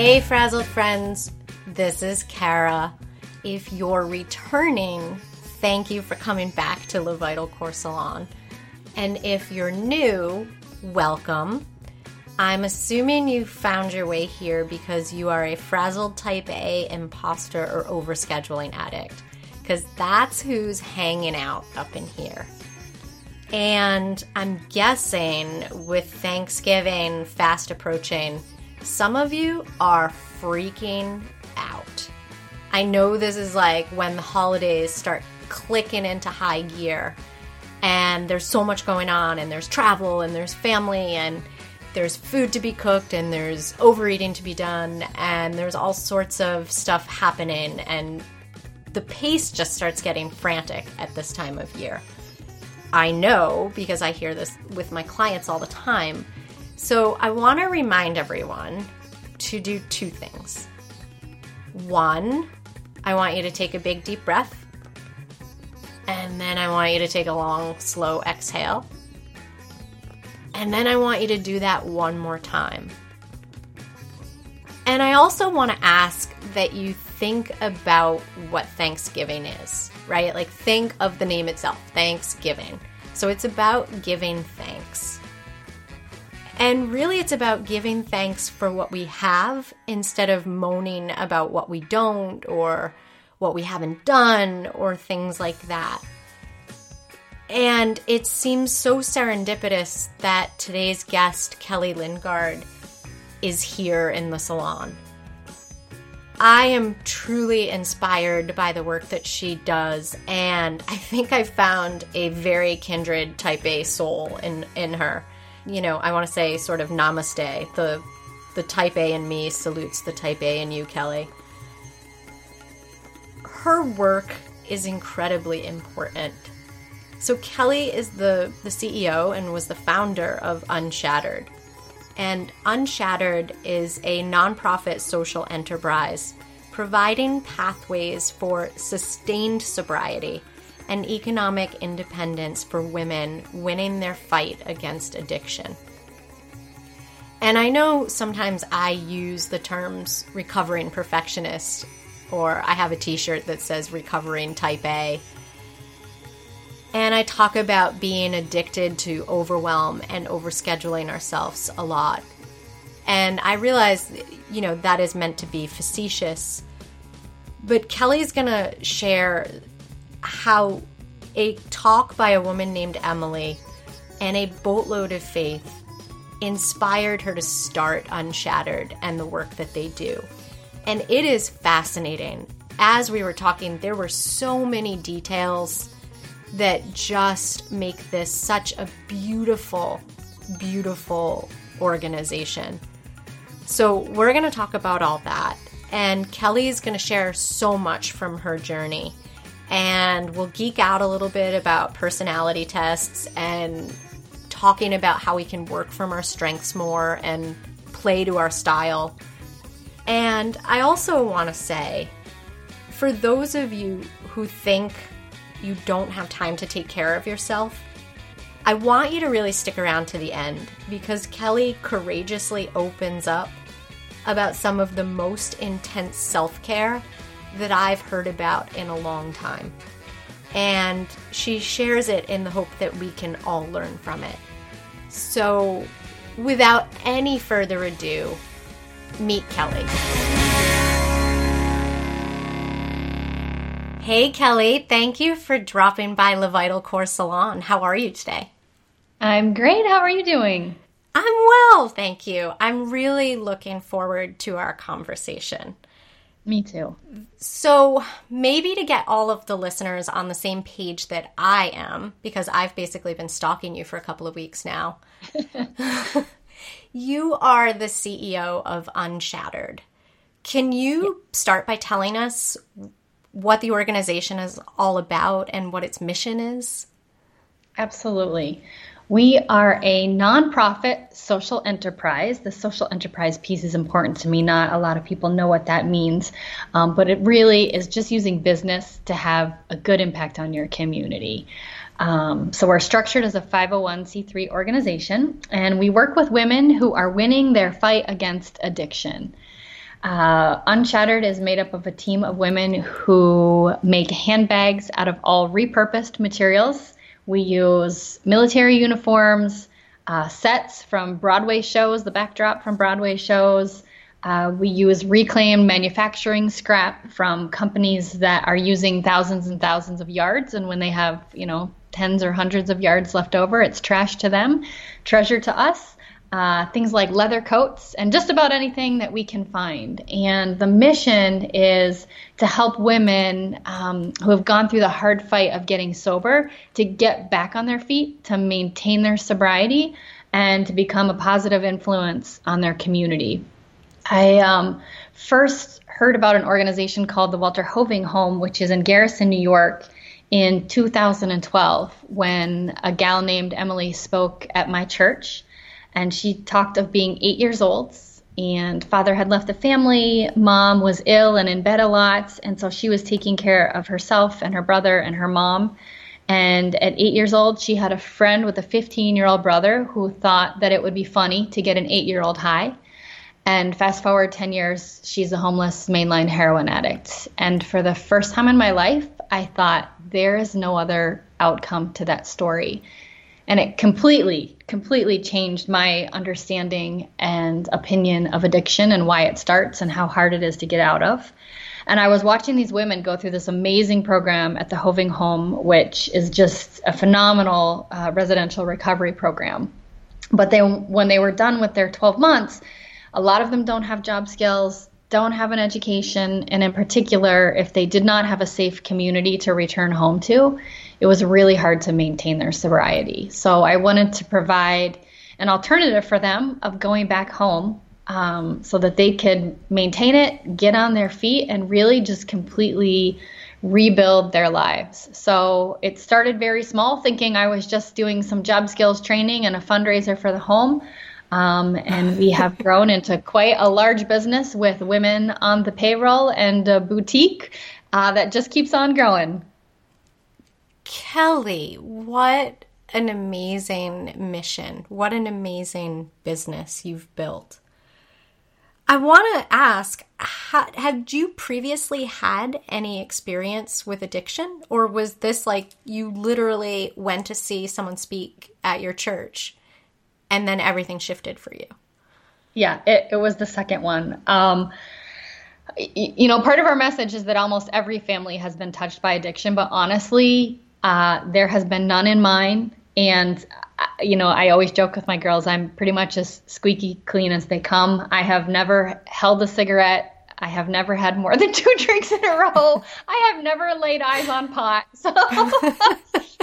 Hey Frazzled friends, this is Kara. If you're returning, thank you for coming back to Le Vital Corps Salon. And if you're new, welcome. I'm assuming you found your way here because you are a frazzled type A imposter or overscheduling addict, because that's who's hanging out up in here. And I'm guessing with Thanksgiving fast approaching, some of you are freaking out. I know this is like when the holidays start clicking into high gear and there's so much going on, and there's travel and there's family and there's food to be cooked and there's overeating to be done and there's all sorts of stuff happening, and the pace just starts getting frantic at this time of year. I know because I hear this with my clients all the time. So I want to remind everyone to do two things. One, I want you to take a big deep breath, and then I want you to take a long, slow exhale, and then I want you to do that one more time. And I also want to ask that you think about what Thanksgiving is, right? Like, think of the name itself, Thanksgiving. So it's about giving thanks. And really, it's about giving thanks for what we have instead of moaning about what we don't or what we haven't done or things like that. And it seems so serendipitous that today's guest, Kelly Lyndgaard, is here in the salon. I am truly inspired by the work that she does, and I think I found a very kindred type A soul in her. You know, I want to say sort of namaste. The type A in me salutes the type A in you, Kelly. Her work is incredibly important. So Kelly is the CEO and was the founder of Unshattered. And Unshattered is a nonprofit social enterprise providing pathways for sustained sobriety and economic independence for women winning their fight against addiction. And I know sometimes I use the terms recovering perfectionist, or I have a t-shirt that says recovering type A. And I talk about being addicted to overwhelm and overscheduling ourselves a lot. And I realize, you know, that is meant to be facetious. But Kelly's going to share how a talk by a woman named Emily and a boatload of faith inspired her to start Unshattered and the work that they do. And it is fascinating. As we were talking, there were so many details that just make this such a beautiful, beautiful organization. So we're going to talk about all that. And Kelly's going to share so much from her journey. And we'll geek out a little bit about personality tests and talking about how we can work from our strengths more and play to our style. And I also want to say, for those of you who think you don't have time to take care of yourself, I want you to really stick around to the end, because Kelly courageously opens up about some of the most intense self-care that I've heard about in a long time. And she shares it in the hope that we can all learn from it. So without any further ado, meet Kelly. Hey Kelly, thank you for dropping by Le Vital Corps Salon. How are you today? I'm great. How are you doing? I'm well, thank you. I'm really looking forward to our conversation. Me too. So maybe to get all of the listeners on the same page that I am, because I've basically been stalking you for a couple of weeks now, you are the CEO of Unshattered. Can you start by telling us what the organization is all about and what its mission is? Absolutely. We are a nonprofit social enterprise. The social enterprise piece is important to me. Not a lot of people know what that means, but it really is just using business to have a good impact on your community. So we're structured as a 501c3 organization, and we work with women who are winning their fight against addiction. Unshattered is made up of a team of women who make handbags out of all repurposed materials. We use military uniforms, sets from Broadway shows, the backdrop from Broadway shows. We use reclaimed manufacturing scrap from companies that are using thousands and thousands of yards. And when they have, you know, tens or hundreds of yards left over, it's trash to them, treasure to us. Things like leather coats and just about anything that we can find. And the mission is to help women who have gone through the hard fight of getting sober to get back on their feet, to maintain their sobriety, and to become a positive influence on their community. I first heard about an organization called the Walter Hoving Home, which is in Garrison, New York, in 2012 when a gal named Emily spoke at my church. And she talked of being 8 years old, and father had left the family. Mom was ill and in bed a lot, and so she was taking care of herself and her brother and her mom. And at 8 years old, she had a friend with a 15-year-old brother who thought that it would be funny to get an 8-year-old high. And fast forward 10 years, she's a homeless mainline heroin addict. And for the first time in my life, I thought, there is no other outcome to that story. And it completely changed my understanding and opinion of addiction and why it starts and how hard it is to get out of. And I was watching these women go through this amazing program at the Hoving Home, which is just a phenomenal residential recovery program. But when they were done with their 12 months, a lot of them don't have job skills, don't have an education, and in particular, if they did not have a safe community to return home to, it was really hard to maintain their sobriety. So I wanted to provide an alternative for them of going back home so that they could maintain it, get on their feet, and really just completely rebuild their lives. So it started very small, thinking I was just doing some job skills training and a fundraiser for the home. And we have grown into quite a large business with women on the payroll and a boutique that just keeps on growing. Kelly, what an amazing mission. What an amazing business you've built. I want to ask, had you previously had any experience with addiction? Or was this like you literally went to see someone speak at your church and then everything shifted for you? Yeah, it was the second one. You know, part of our message is that almost every family has been touched by addiction, but honestly, there has been none in mine. And, you know, I always joke with my girls, I'm pretty much as squeaky clean as they come. I have never held a cigarette. I have never had more than 2 drinks in a row. I have never laid eyes on pot. So,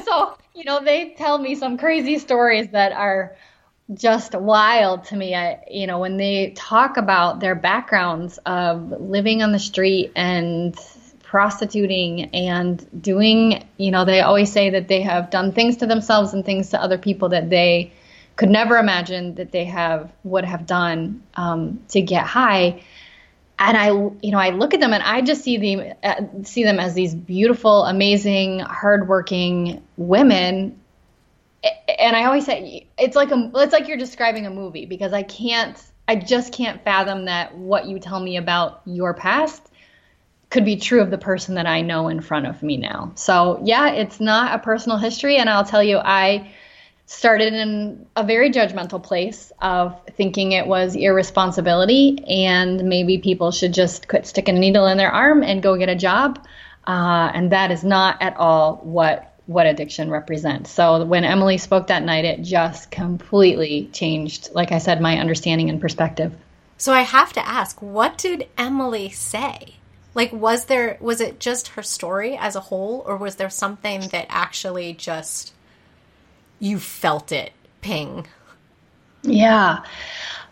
so you know, they tell me some crazy stories that are just wild to me. You know, when they talk about their backgrounds of living on the street and prostituting and doing, you know, they always say that they have done things to themselves and things to other people that they could never imagine that they would have done to get high. And I, you know, I look at them and I just see them as these beautiful, amazing, hardworking women. And I always say it's like you're describing a movie, because I just can't fathom that what you tell me about your past could be true of the person that I know in front of me now. So yeah, it's not a personal history. And I'll tell you, I started in a very judgmental place of thinking it was irresponsibility and maybe people should just quit sticking a needle in their arm and go get a job. And that is not at all what addiction represents. So when Emily spoke that night, it just completely changed, like I said, my understanding and perspective. So I have to ask, what did Emily say? Like, was it just her story as a whole, or was there something that actually just, you felt it ping? Yeah.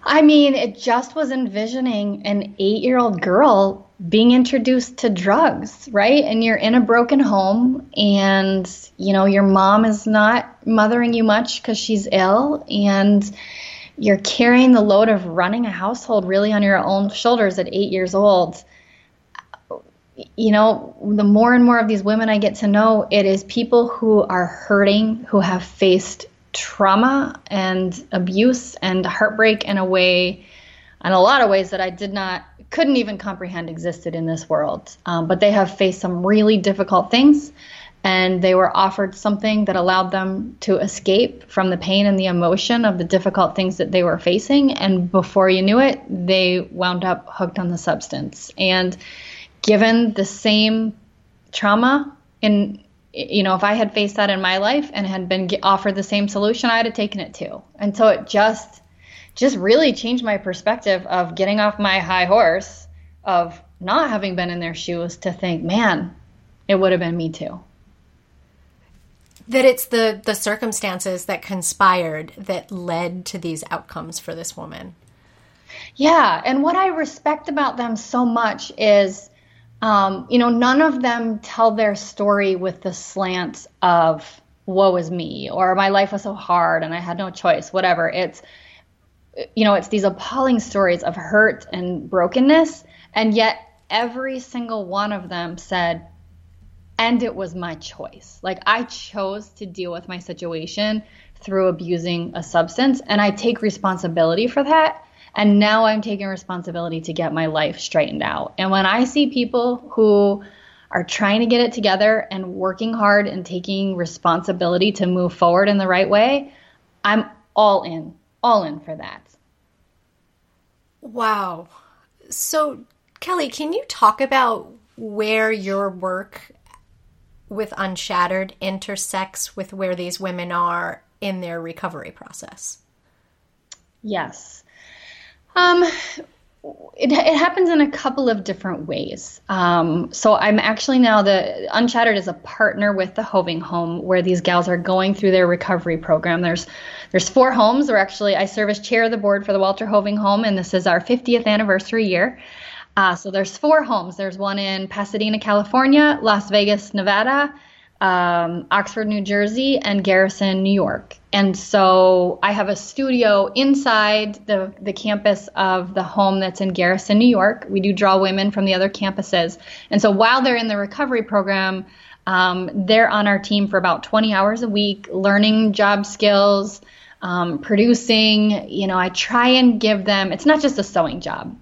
I mean, it just was envisioning an 8-year-old girl being introduced to drugs, right? And you're in a broken home and, you know, your mom is not mothering you much because she's ill, and you're carrying the load of running a household really on your own shoulders at 8 years old. You know, the more and more of these women I get to know, it is people who are hurting, who have faced trauma and abuse and heartbreak in a way, in a lot of ways that I did not couldn't even comprehend existed in this world. But they have faced some really difficult things, and they were offered something that allowed them to escape from the pain and the emotion of the difficult things that they were facing. And before you knew it, they wound up hooked on the substance. And given the same trauma in, you know, if I had faced that in my life and had been offered the same solution, I'd have taken it too. And so it just really changed my perspective of getting off my high horse of not having been in their shoes to think, man, it would have been me too. That it's the circumstances that conspired that led to these outcomes for this woman. Yeah. And what I respect about them so much is, none of them tell their story with the slant of woe is me, or my life was so hard and I had no choice, whatever. It's, you know, it's these appalling stories of hurt and brokenness. And yet every single one of them said, and it was my choice. Like, I chose to deal with my situation through abusing a substance, and I take responsibility for that. And now I'm taking responsibility to get my life straightened out. And when I see people who are trying to get it together and working hard and taking responsibility to move forward in the right way, I'm all in for that. Wow. So, Kelly, can you talk about where your work with Unshattered intersects with where these women are in their recovery process? Yes. It happens in a couple of different ways. So I'm actually now, the Unshattered is a partner with the Hoving Home, where these gals are going through their recovery program. There's four homes. We're actually, I serve as chair of the board for the Walter Hoving Home, and this is our 50th anniversary year. So there's four homes. There's one in Pasadena, California, Las Vegas, Nevada, Oxford, New Jersey, and Garrison, New York. And so I have a studio inside the campus of the home that's in Garrison, New York. We do draw women from the other campuses. And so while they're in the recovery program, they're on our team for about 20 hours a week, learning job skills, producing. You know, I try and give them, it's not just a sewing job.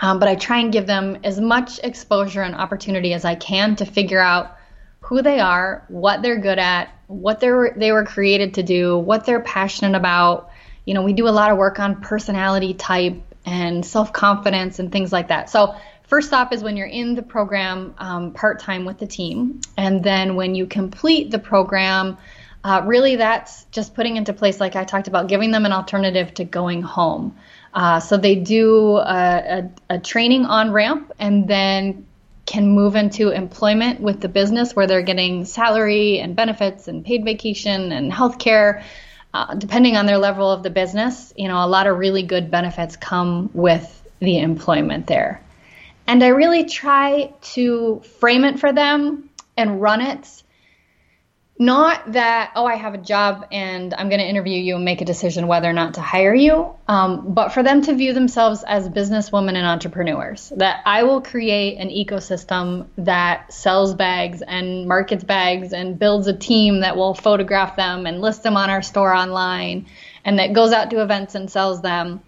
But I try and give them as much exposure and opportunity as I can to figure out who they are, what they're good at, what they were created to do, what they're passionate about. You know, we do a lot of work on personality type and self-confidence and things like that. So first stop is when you're in the program part-time with the team. And then when you complete the program, really that's just putting into place, like I talked about, giving them an alternative to going home. So they do a training on-ramp and then can move into employment with the business where they're getting salary and benefits and paid vacation and healthcare, depending on their level of the business. You know, a lot of really good benefits come with the employment there. And I really try to frame it for them and run it. Not that, oh, I have a job and I'm going to interview you and make a decision whether or not to hire you, but for them to view themselves as businesswomen and entrepreneurs, that I will create an ecosystem that sells bags and markets bags and builds a team that will photograph them and list them on our store online and that goes out to events and sells them.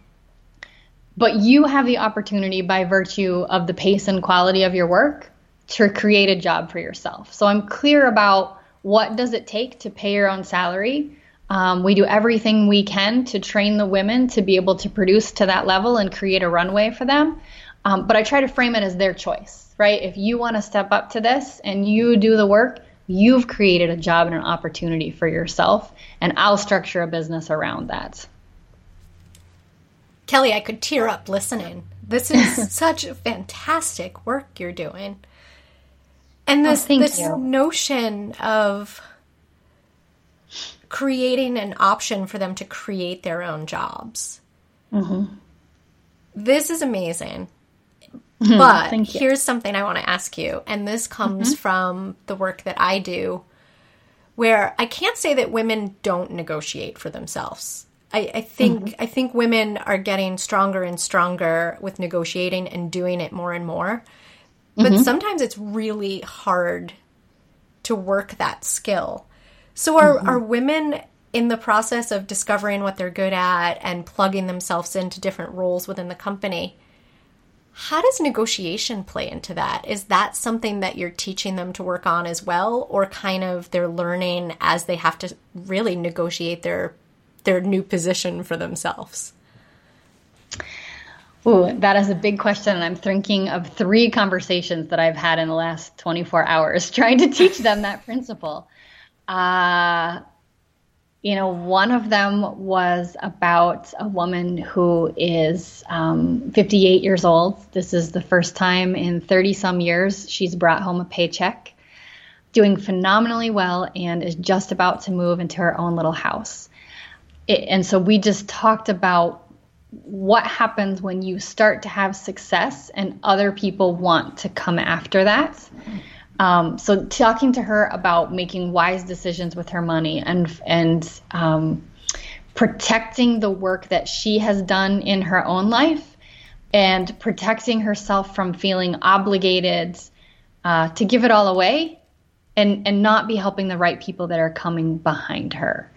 But you have the opportunity by virtue of the pace and quality of your work to create a job for yourself. So I'm clear about what does it take to pay your own salary? We do everything we can to train the women to be able to produce to that level and create a runway for them. But I try to frame it as their choice, right? If you want to step up to this and you do the work, you've created a job and an opportunity for yourself, and I'll structure a business around that. Kelly, I could tear up listening. This is such fantastic work you're doing. And this notion of creating an option for them to create their own jobs. Mm-hmm. This is amazing. Mm-hmm. But here's something I want to ask you. And this comes from the work that I do, where I can't say that women don't negotiate for themselves. I think women are getting stronger and stronger with negotiating and doing it more and more. But sometimes it's really hard to work that skill. So are women in the process of discovering what they're good at and plugging themselves into different roles within the company, How does negotiation play into that? Is that something that you're teaching them to work on as well, or kind of they're learning as they have to really negotiate their new position for themselves? Ooh, that is a big question. And I'm thinking of three conversations that I've had in the last 24 hours trying to teach them that principle. One of them was about a woman who is 58 years old. This is the first time in 30 some years she's brought home a paycheck, doing phenomenally well, and is just about to move into her own little house. And so we just talked about what happens when you start to have success and other people want to come after that. So talking to her about making wise decisions with her money and protecting the work that she has done in her own life and protecting herself from feeling obligated to give it all away and not be helping the right people that are coming behind her.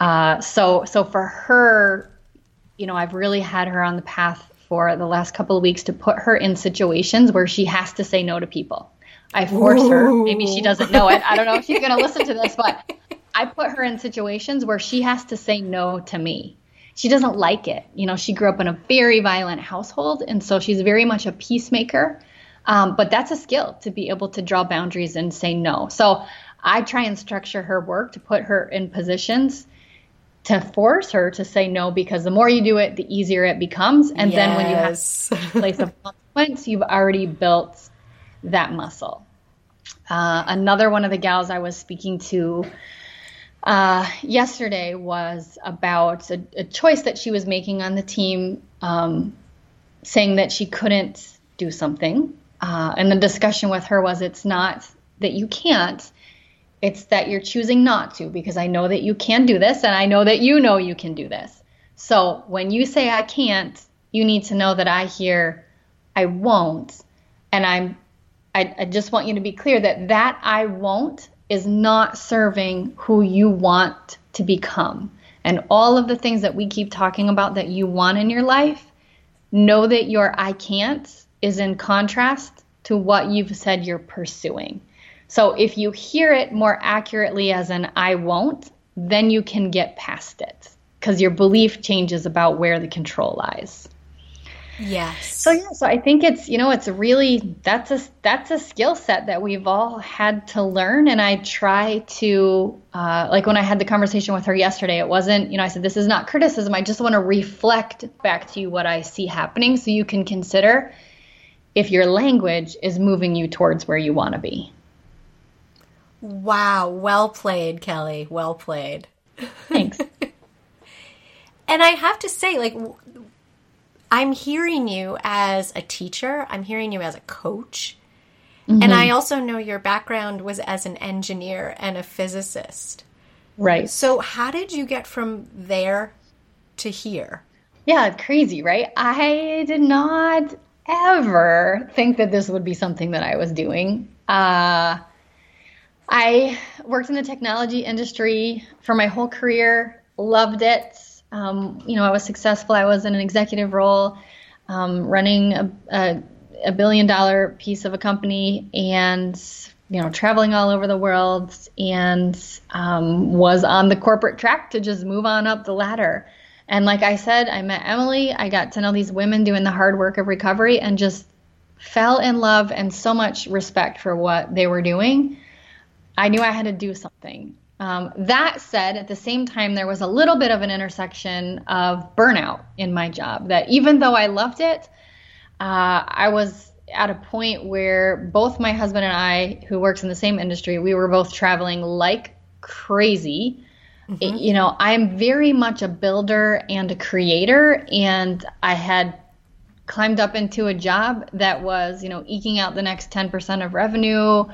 So for her, I've really had her on the path for the last couple of weeks to put her in situations where she has to say no to people. I forced her. Maybe she doesn't know it. I don't know if she's going to listen to this, but I put her in situations where she has to say no to me. She doesn't like it. She grew up in a very violent household, and so she's very much a peacemaker. But that's a skill, to be able to draw boundaries and say no. So I try and structure her work to put her in positions to force her to say no, because the more you do it, the easier it becomes. And yes. Then when you have a place of consequence, you've already built that muscle. Another one of the gals I was speaking to yesterday was about a choice that she was making on the team, saying that she couldn't do something. And the discussion with her was, it's not that you can't, it's that you're choosing not to, because I know that you can do this, and I know that you know you can do this. So when you say I can't, you need to know that I hear I won't. And I just want you to be clear that I won't is not serving who you want to become. And all of the things that we keep talking about that you want in your life, know that your I can't is in contrast to what you've said you're pursuing. So if you hear it more accurately as an I won't, then you can get past it, because your belief changes about where the control lies. Yes. So I think it's, it's really, that's a skill set that we've all had to learn. And I try to, like when I had the conversation with her yesterday, it wasn't, I said, this is not criticism. I just want to reflect back to you what I see happening, so you can consider if your language is moving you towards where you want to be. Wow. Well played, Kelly. Well played. Thanks. And I have to say, I'm hearing you as a teacher. I'm hearing you as a coach. Mm-hmm. And I also know your background was as an engineer and a physicist. Right. So how did you get from there to here? Yeah, crazy, right? I did not ever think that this would be something that I was doing. I worked in the technology industry for my whole career, loved it. I was successful. I was in an executive role, running a $1 billion piece of a company, and, traveling all over the world, and was on the corporate track to just move on up the ladder. And like I said, I met Emily. I got to know these women doing the hard work of recovery, and just fell in love and so much respect for what they were doing. I knew I had to do something. That said, at the same time, there was a little bit of an intersection of burnout in my job, that even though I loved it, I was at a point where both my husband and I, who works in the same industry, we were both traveling like crazy. Mm-hmm. I'm very much a builder and a creator, and I had climbed up into a job that was, eking out the next 10% of revenue.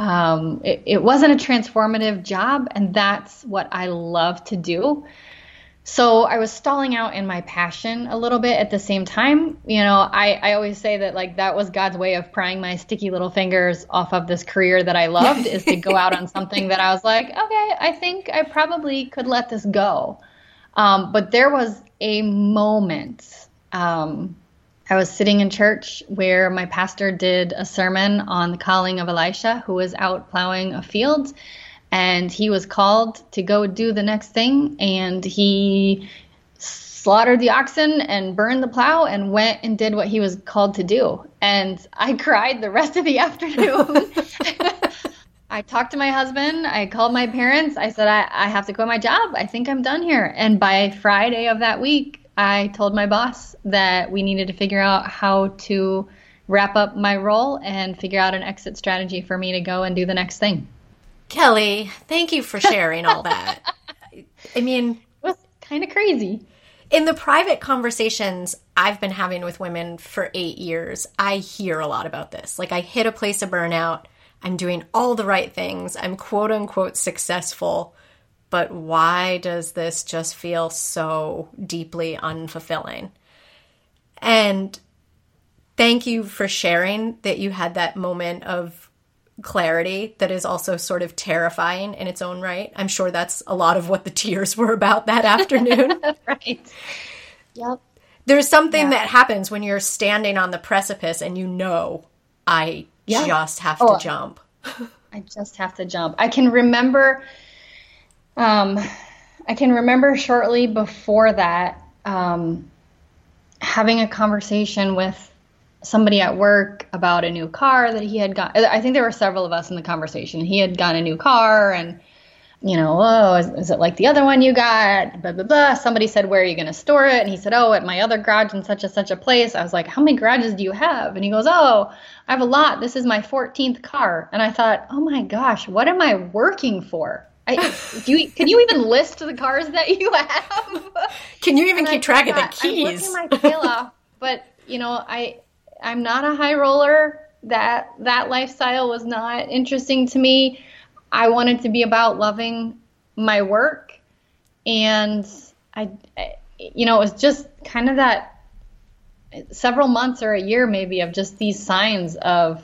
It wasn't a transformative job, and that's what I love to do. So I was stalling out in my passion a little bit at the same time. I always say that that was God's way of prying my sticky little fingers off of this career that I loved, is to go out on something that I was like, okay, I think I probably could let this go. But there was a moment, I was sitting in church where my pastor did a sermon on the calling of Elisha, who was out plowing a field, and he was called to go do the next thing, and he slaughtered the oxen and burned the plow and went and did what he was called to do. And I cried the rest of the afternoon. I talked to my husband. I called my parents. I said, I have to quit my job. I think I'm done here. And by Friday of that week, I told my boss that we needed to figure out how to wrap up my role and figure out an exit strategy for me to go and do the next thing. Kelly, thank you for sharing all that. I mean, it was kind of crazy. In the private conversations I've been having with women for 8 years, I hear a lot about this. Like, I hit a place of burnout. I'm doing all the right things. I'm quote unquote successful. But why does this just feel so deeply unfulfilling? And thank you for sharing that you had that moment of clarity that is also sort of terrifying in its own right. I'm sure that's a lot of what the tears were about that afternoon. Right. Yep. There's something that happens when you're standing on the precipice and you know, I just have to jump. I just have to jump. I can remember shortly before that, having a conversation with somebody at work about a new car that he had got. I think there were several of us in the conversation. He had gotten a new car and, you know, is it like the other one you got? Blah, blah, blah. Somebody said, where are you going to store it? And he said, at my other garage in such and such a place. I was like, how many garages do you have? And he goes, I have a lot. This is my 14th car. And I thought, oh my gosh, what am I working for? Can you even list the cars that you have? Can you even keep track of the keys? I'm working my tail off, but you know, I'm not a high roller. That lifestyle was not interesting to me. I wanted to be about loving my work, and it was just kind of that several months or a year maybe of just these signs of,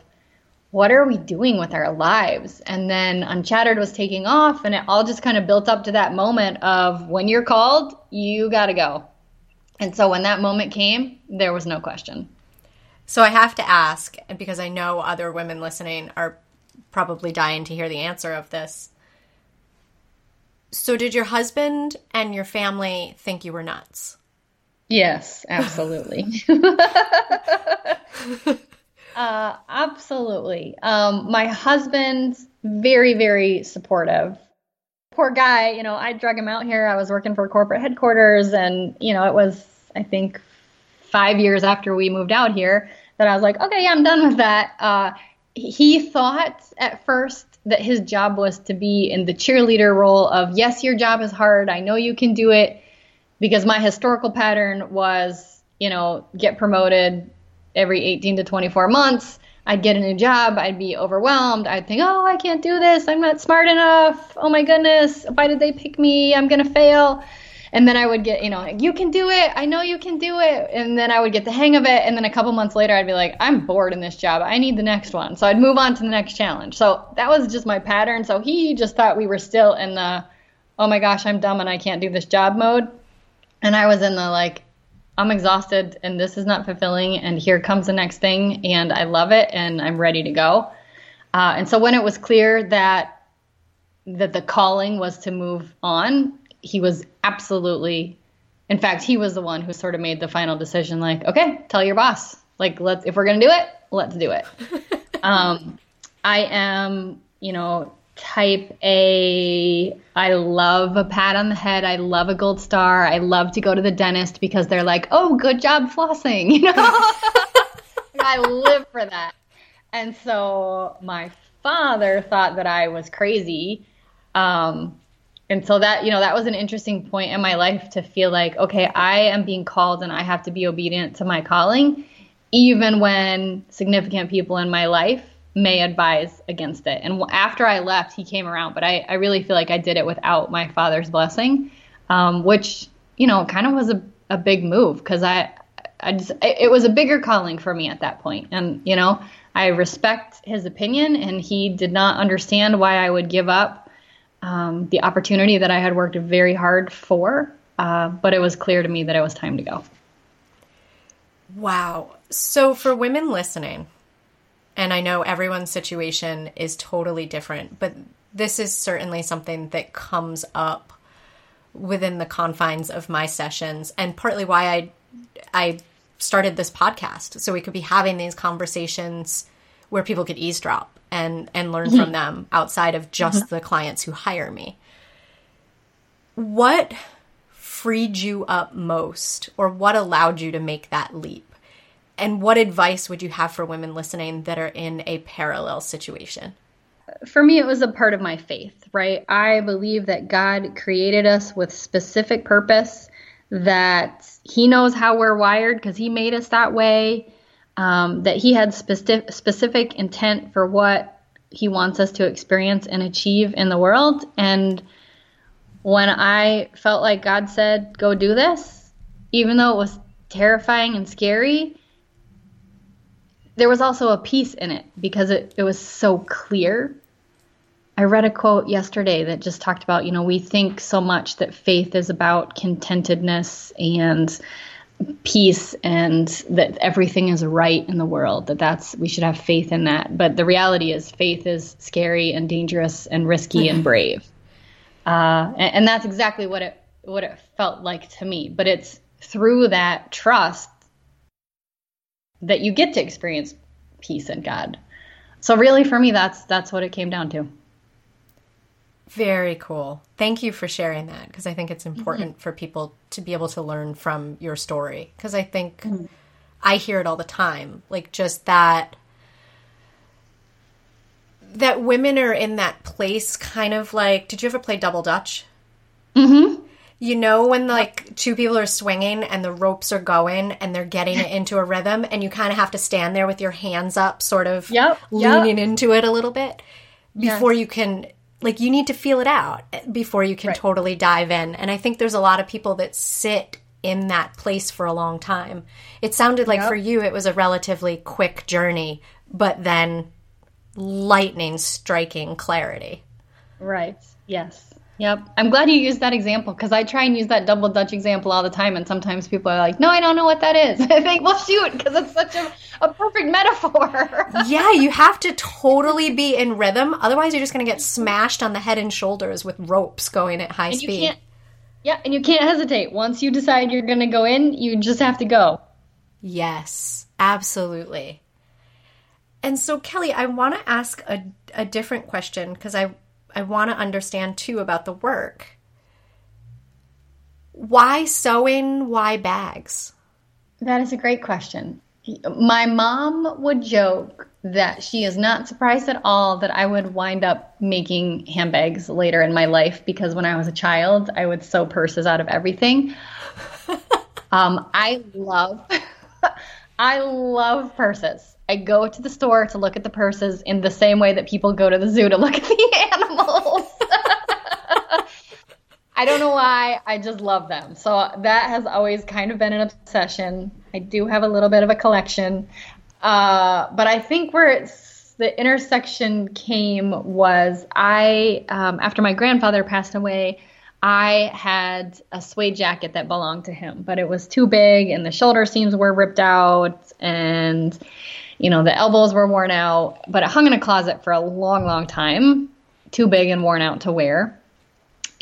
what are we doing with our lives? And then Unshattered was taking off, and it all just kind of built up to that moment of, when you're called, you got to go. And so when that moment came, there was no question. So I have to ask, because I know other women listening are probably dying to hear the answer of this. So did your husband and your family think you were nuts? Yes, absolutely. Absolutely. My husband's very, very supportive. Poor guy, you know, I drug him out here. I was working for corporate headquarters, and, you know, it was, I think, 5 years after we moved out here that I was like, okay, yeah, I'm done with that. He thought at first that his job was to be in the cheerleader role of, yes, your job is hard. I know you can do it, because my historical pattern was, you know, get promoted every 18 to 24 months, I'd get a new job, I'd be overwhelmed, I'd think, I can't do this, I'm not smart enough, oh my goodness, why did they pick me, I'm going to fail. And then I would get, you know, you can do it, I know you can do it, and then I would get the hang of it, and then a couple months later I'd be like, I'm bored in this job, I need the next one. So I'd move on to the next challenge. So that was just my pattern. So he just thought we were still in the, oh my gosh, I'm dumb and I can't do this job mode. And I was in the like, I'm exhausted and this is not fulfilling and here comes the next thing and I love it and I'm ready to go. And so when it was clear that the calling was to move on, he was absolutely, in fact, he was the one who sort of made the final decision, like, okay, tell your boss, like, if we're going to do it, let's do it. I am, you know, type A, I love a pat on the head. I love a gold star. I love to go to the dentist because they're like, oh, good job flossing. You know, I live for that. And so my father thought that I was crazy. And so that, you know, that was an interesting point in my life to feel like, okay, I am being called and I have to be obedient to my calling, even when significant people in my life may advise against it. And after I left, he came around, but I really feel like I did it without my father's blessing, which, you know, kind of was a big move because it was a bigger calling for me at that point. And, you know, I respect his opinion and he did not understand why I would give up the opportunity that I had worked very hard for, but it was clear to me that it was time to go. Wow. So for women listening, and I know everyone's situation is totally different, but this is certainly something that comes up within the confines of my sessions, and partly why I started this podcast, so we could be having these conversations where people could eavesdrop and learn from them outside of just the clients who hire me. What freed you up most, or what allowed you to make that leap? And what advice would you have for women listening that are in a parallel situation? For me, it was a part of my faith, right? I believe that God created us with specific purpose, that he knows how we're wired because he made us that way, that he had specific intent for what he wants us to experience and achieve in the world. And when I felt like God said, go do this, even though it was terrifying and scary, there was also a peace in it because it was so clear. I read a quote yesterday that just talked about, we think so much that faith is about contentedness and peace and that everything is right in the world, we should have faith in that. But the reality is faith is scary and dangerous and risky and brave. And that's exactly what it felt like to me. But it's through that trust that you get to experience peace in God. So really for me, that's what it came down to. Very cool. Thank you for sharing that, because I think it's important for people to be able to learn from your story, because I think I hear it all the time, like just that women are in that place kind of like, did you ever play double dutch? Mm-hmm. You know, when like two people are swinging and the ropes are going and they're getting it into a rhythm and you kind of have to stand there with your hands up, sort of leaning into it a little bit before you can, like you need to feel it out before you can totally dive in. And I think there's a lot of people that sit in that place for a long time. It sounded like for you, it was a relatively quick journey, but then lightning striking clarity. Right. Yes. Yep. I'm glad you used that example, because I try and use that double dutch example all the time. And sometimes people are like, no, I don't know what that is. I think, well, shoot, because it's such a perfect metaphor. Yeah, you have to totally be in rhythm. Otherwise, you're just going to get smashed on the head and shoulders with ropes going at high speed. And you can't hesitate. Once you decide you're going to go in, you just have to go. Yes, absolutely. And so, Kelly, I want to ask a different question, because I want to understand, too, about the work. Why sewing? Why bags? That is a great question. My mom would joke that she is not surprised at all that I would wind up making handbags later in my life, because when I was a child, I would sew purses out of everything. I love purses. I go to the store to look at the purses in the same way that people go to the zoo to look at the animals. I don't know why. I just love them. So that has always kind of been an obsession. I do have a little bit of a collection. But I think where the intersection came was after my grandfather passed away, I had a suede jacket that belonged to him, but it was too big and the shoulder seams were ripped out and the elbows were worn out, but it hung in a closet for a long, long time, too big and worn out to wear.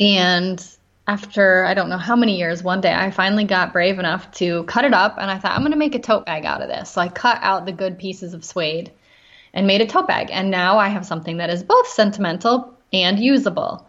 And after I don't know how many years, one day I finally got brave enough to cut it up, and I thought, I'm going to make a tote bag out of this. So I cut out the good pieces of suede and made a tote bag. And now I have something that is both sentimental and usable.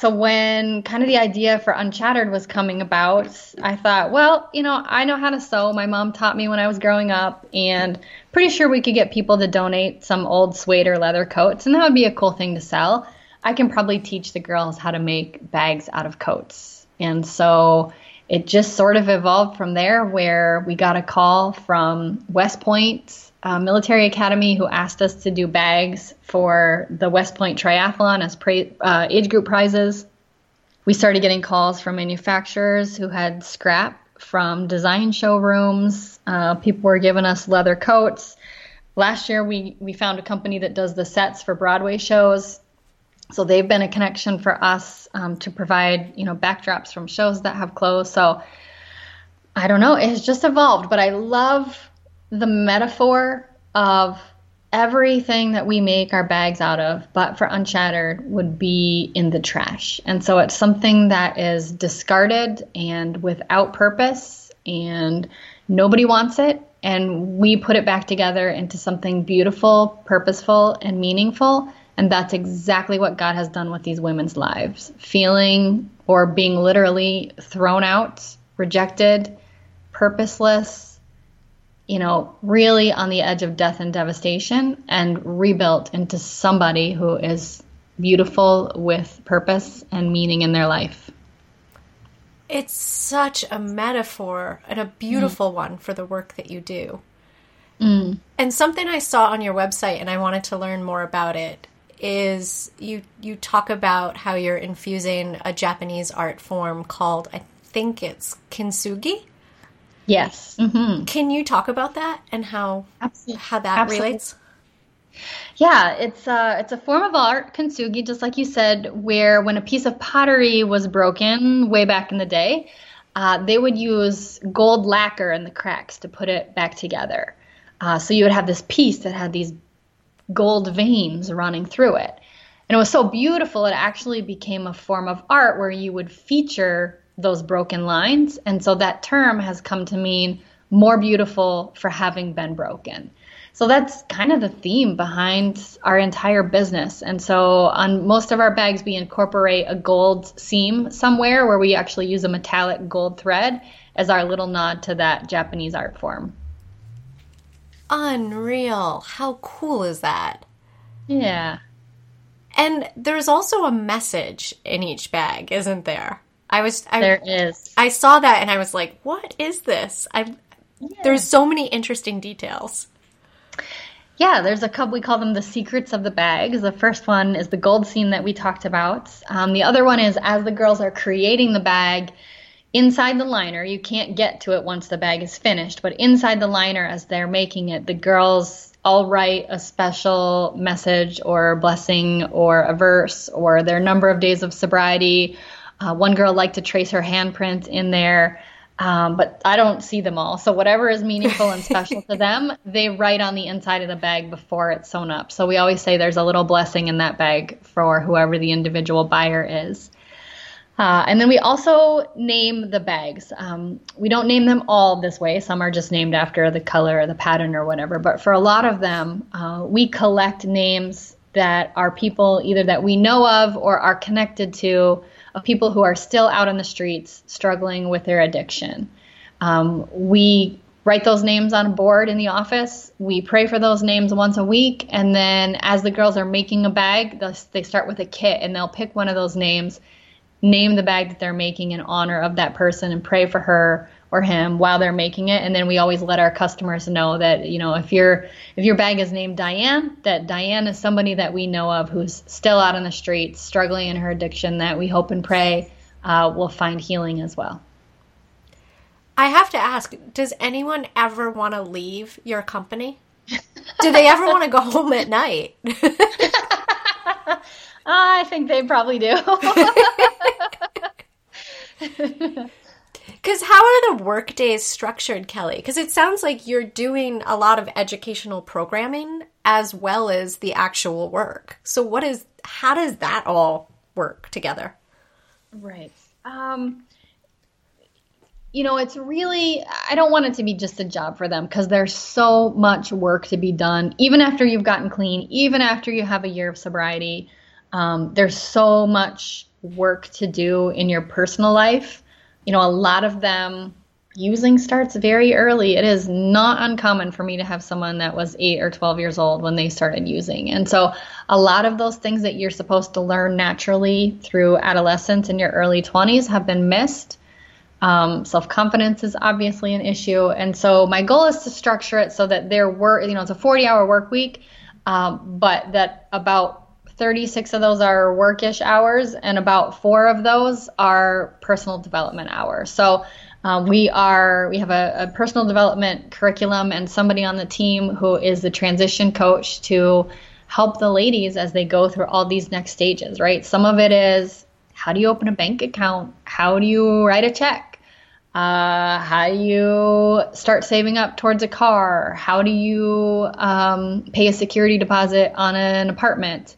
So when kind of the idea for Unshattered was coming about, I thought, well, I know how to sew. My mom taught me when I was growing up, and pretty sure we could get people to donate some old suede or leather coats, and that would be a cool thing to sell. I can probably teach the girls how to make bags out of coats. And so it just sort of evolved from there, where we got a call from West Point Military Academy, who asked us to do bags for the West Point Triathlon as age group prizes. We started getting calls from manufacturers who had scrap from design showrooms. People were giving us leather coats. Last year, we found a company that does the sets for Broadway shows. So they've been a connection for us to provide, backdrops from shows that have clothes. So I don't know, it's just evolved, but I love the metaphor of everything that we make our bags out of, but for Unshattered would be in the trash. And so it's something that is discarded and without purpose and nobody wants it. And we put it back together into something beautiful, purposeful, and meaningful. And that's exactly what God has done with these women's lives. Feeling or being literally thrown out, rejected, purposeless, you know, really on the edge of death and devastation, and rebuilt into somebody who is beautiful with purpose and meaning in their life. It's such a metaphor and a beautiful one for the work that you do. And something I saw on your website, and I wanted to learn more about it, is you talk about how you're infusing a Japanese art form called, I think it's Kintsugi? Yes. Mm-hmm. Can you talk about that and how that relates? Yeah, it's a form of art, Kintsugi, just like you said, where when a piece of pottery was broken way back in the day, they would use gold lacquer in the cracks to put it back together. So you would have this piece that had these gold veins running through it. And it was so beautiful, it actually became a form of art where you would feature those broken lines. And so that term has come to mean more beautiful for having been broken. So that's kind of the theme behind our entire business. And so on most of our bags, we incorporate a gold seam somewhere where we actually use a metallic gold thread as our little nod to that Japanese art form. Unreal. How cool is that? Yeah. And there's also a message in each bag, isn't there? There is. I saw that and I was like, what is this? There's so many interesting details. Yeah, there's a couple. We call them the secrets of the bags. The first one is the gold seam that we talked about. The other one is as the girls are creating the bag inside the liner, you can't get to it once the bag is finished, but inside the liner as they're making it, the girls all write a special message or blessing or a verse or their number of days of sobriety. One girl liked to trace her handprint in there. But I don't see them all. So whatever is meaningful and special to them, they write on the inside of the bag before it's sewn up. So we always say there's a little blessing in that bag for whoever the individual buyer is. And then we also name the bags. We don't name them all this way. Some are just named after the color or the pattern or whatever. But for a lot of them, we collect names that are people either that we know of or are connected to, of people who are still out on the streets struggling with their addiction. We write those names on a board in the office. We pray for those names once a week. And then as the girls are making a bag, they start with a kit and they'll pick one of those names, name the bag that they're making in honor of that person and pray for her or him while they're making it. And then we always let our customers know that, you know, if your bag is named Diane, that Diane is somebody that we know of who's still out on the streets struggling in her addiction that we hope and pray will find healing as well. I have to ask, does anyone ever want to leave your company? Do they ever want to go home at night? I think they probably do. Because how are the work days structured, Kelly? Because it sounds like you're doing a lot of educational programming as well as the actual work. So how does that all work together? Right. It's really, I don't want it to be just a job for them because there's so much work to be done. Even after you've gotten clean, even after you have a year of sobriety, there's so much work to do in your personal life. You know, a lot of them, using starts very early. It is not uncommon for me to have someone that was 8 or 12 years old when they started using. And so a lot of those things that you're supposed to learn naturally through adolescence in your early 20s have been missed. Self-confidence is obviously an issue. And so my goal is to structure it so that there were, you know, it's a 40-hour work week, but that about 36 of those are work-ish hours, and about 4 of those are personal development hours. So we have a personal development curriculum and somebody on the team who is the transition coach to help the ladies as they go through all these next stages, right? Some of it is, how do you open a bank account? How do you write a check? How do you start saving up towards a car? How do you pay a security deposit on an apartment?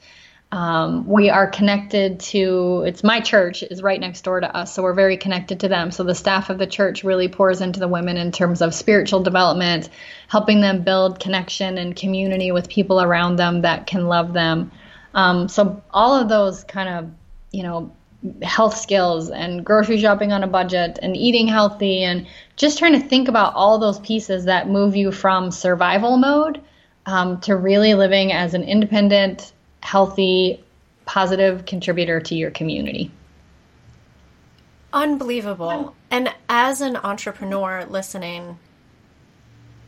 We are connected to, it's my church is right next door to us, so we're very connected to them. So the staff of the church really pours into the women in terms of spiritual development, helping them build connection and community with people around them that can love them. So all of those kind of, you know, health skills and grocery shopping on a budget and eating healthy and just trying to think about all those pieces that move you from survival mode to really living as an independent, healthy, positive contributor to your community. Unbelievable. And as an entrepreneur listening,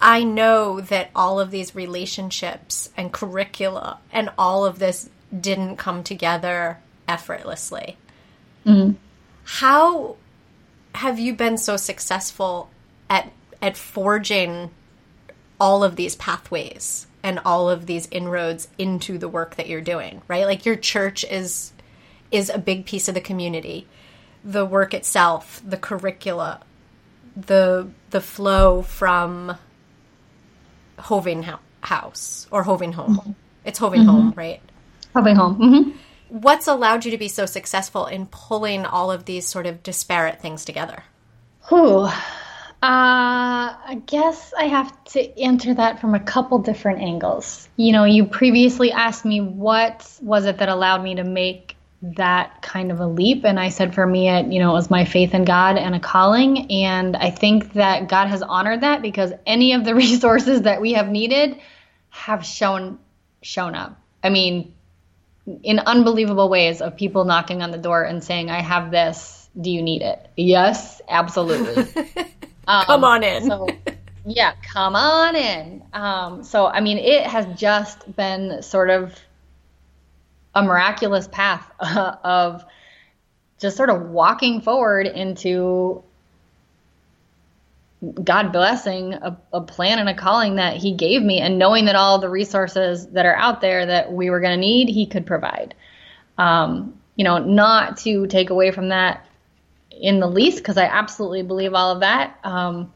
I know that all of these relationships and curricula and all of this didn't come together effortlessly. Mm-hmm. How have you been so successful at forging all of these pathways and all of these inroads into the work that you're doing, right? Like your church is a big piece of the community, the work itself, the curricula, the flow from Hoving House or Hoving Home. Mm-hmm. It's Hoving mm-hmm. Home, right? Hoving Home. Mm-hmm. What's allowed you to be so successful in pulling all of these sort of disparate things together? I guess I have to answer that from a couple different angles. You know, you previously asked me what was it that allowed me to make that kind of a leap. And I said for me, it was my faith in God and a calling. And I think that God has honored that because any of the resources that we have needed have shown up. I mean, in unbelievable ways of people knocking on the door and saying, I have this. Do you need it? Yes, absolutely. Come on in. So, yeah, come on in. So, I mean, it has just been sort of a miraculous path of just sort of walking forward into God blessing a plan and a calling that he gave me and knowing that all the resources that are out there that we were going to need, he could provide. Not to take away from that in the least, because I absolutely believe all of that. I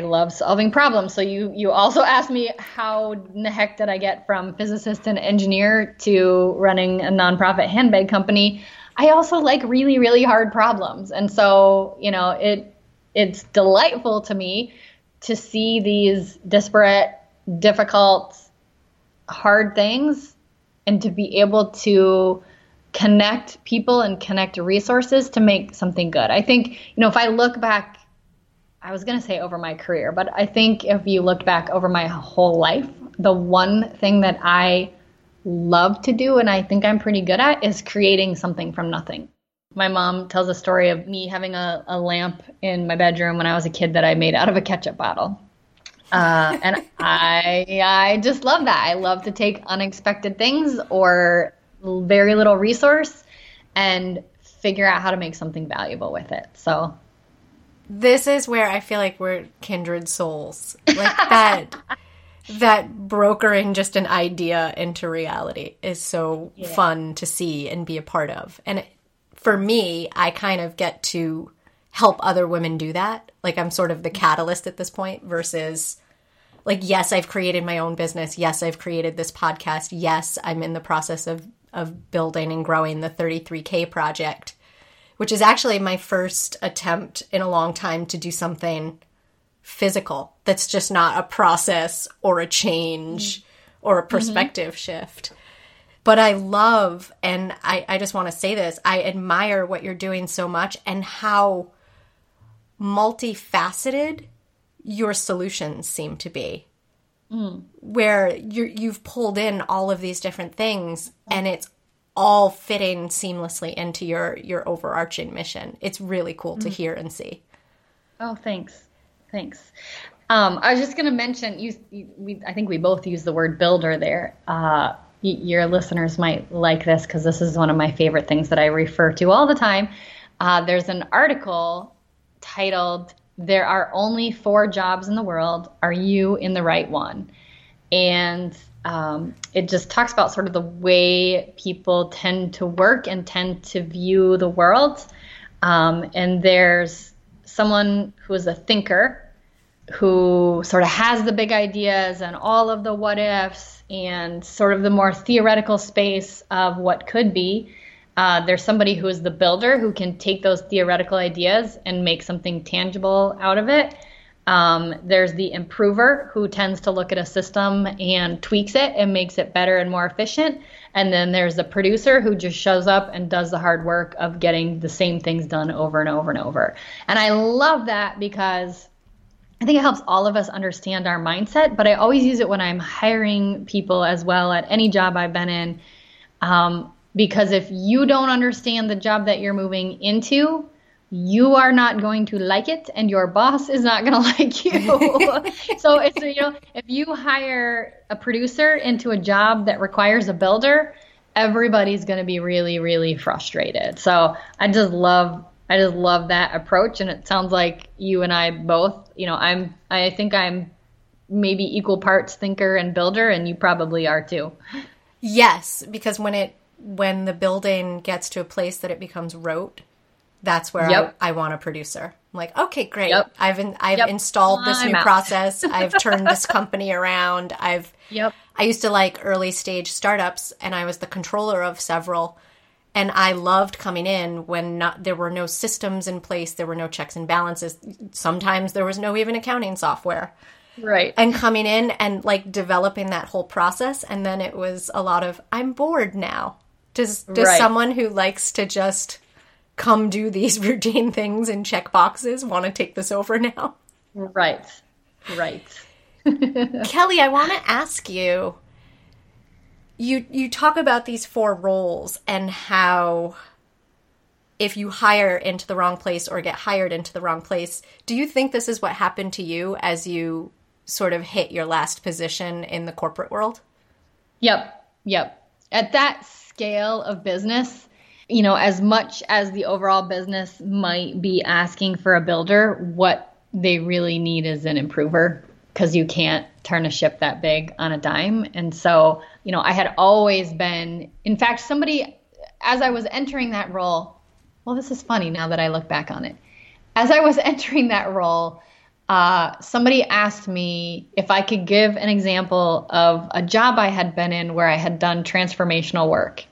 love solving problems. So you also asked me how in the heck did I get from physicist and engineer to running a nonprofit handbag company. I also like really, really hard problems. And so, it's delightful to me to see these disparate, difficult, hard things and to be able to connect people and connect resources to make something good. I think, if I look back, I was going to say over my career, but I think if you looked back over my whole life, the one thing that I love to do and I think I'm pretty good at is creating something from nothing. My mom tells a story of me having a lamp in my bedroom when I was a kid that I made out of a ketchup bottle. And I just love that. I love to take unexpected things or very little resource and figure out how to make something valuable with it. So this is where I feel like we're kindred souls. Like that that brokering just an idea into reality is so fun to see and be a part of. And for me, I kind of get to help other women do that. Like I'm sort of the catalyst at this point versus like, yes, I've created my own business. Yes, I've created this podcast. Yes, I'm in the process of building and growing the 33K project, which is actually my first attempt in a long time to do something physical that's just not a process or a change or a perspective shift. But I love, and I just want to say this, I admire what you're doing so much and how multifaceted your solutions seem to be, where you've pulled in all of these different things and it's all fitting seamlessly into your overarching mission. It's really cool to hear and see. Oh, thanks. Thanks. I was just going to mention, I think we both use the word builder there. Your listeners might like this because this is one of my favorite things that I refer to all the time. There's an article titled, "There Are Only 4 Jobs in the World. Are You in the Right One?" And it just talks about sort of the way people tend to work and tend to view the world. And there's someone who is a thinker who sort of has the big ideas and all of the what ifs and sort of the more theoretical space of what could be. There's somebody who is the builder who can take those theoretical ideas and make something tangible out of it. There's the improver who tends to look at a system and tweaks it and makes it better and more efficient. And then there's the producer who just shows up and does the hard work of getting the same things done over and over and over. And I love that because I think it helps all of us understand our mindset, but I always use it when I'm hiring people as well at any job I've been in. Because if you don't understand the job that you're moving into, you are not going to like it and your boss is not going to like you. So it's, you know, if you hire a producer into a job that requires a builder, everybody's going to be really, really frustrated. So I just love that approach. And it sounds like you and I both, you know, I think I'm maybe equal parts thinker and builder, and you probably are too. Yes, because when the building gets to a place that it becomes rote, that's where I want a producer. I'm like, okay, great. Yep. I've installed this new process. I've turned this company around. I used to like early stage startups, and I was the controller of several. And I loved coming in when there were no systems in place. There were no checks and balances. Sometimes there was no even accounting software. Right. And coming in and like developing that whole process. And then it was a lot of, I'm bored now. Does someone who likes to just come do these routine things and check boxes want to take this over now? Right. Kelly, I want to ask you. You talk about these four roles and how if you hire into the wrong place or get hired into the wrong place, do you think this is what happened to you as you sort of hit your last position in the corporate world? Yep. At that scale of business, you know, as much as the overall business might be asking for a builder, what they really need is an improver, because you can't turn a ship that big on a dime. And so, you know, I had always been, in fact, somebody, as I was entering that role, well, this is funny now that I look back on it. As I was entering that role, somebody asked me if I could give an example of a job I had been in where I had done transformational work.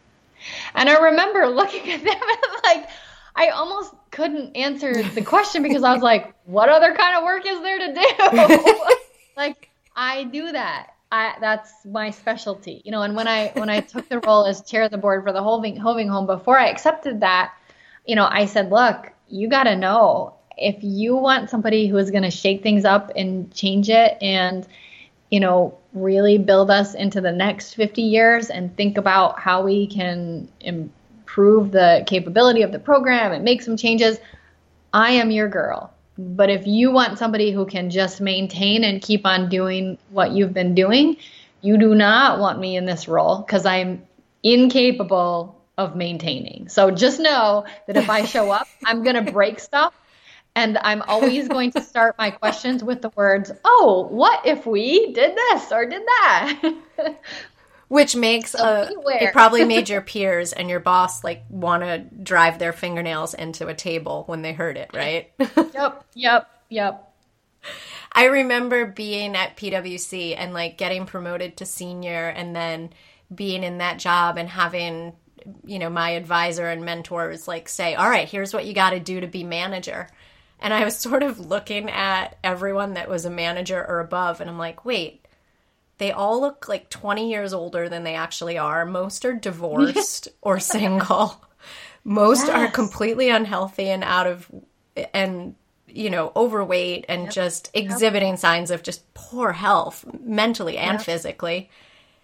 And I remember looking at them and like, I almost couldn't answer the question because I was like, what other kind of work is there to do? Like, I do that. That's my specialty, you know. And when I took the role as chair of the board for the Hoving Home, before I accepted that, you know, I said, look, you got to know if you want somebody who is going to shake things up and change it and, you know, really build us into the next 50 years and think about how we can improve the capability of the program and make some changes, I am your girl. But if you want somebody who can just maintain and keep on doing what you've been doing, you do not want me in this role because I'm incapable of maintaining. So just know that if I show up, I'm going to break stuff. And I'm always going to start my questions with the words, oh, what if we did this or did that? Which makes it probably made your peers and your boss like want to drive their fingernails into a table when they heard it, right? Yep. I remember being at PwC and like getting promoted to senior and then being in that job and having, you know, my advisor and mentors like say, all right, here's what you got to do to be manager. And I was sort of looking at everyone that was a manager or above and I'm like, wait. They all look like 20 years older than they actually are. Most are divorced or single. Most are completely unhealthy and overweight and just exhibiting signs of just poor health mentally and physically.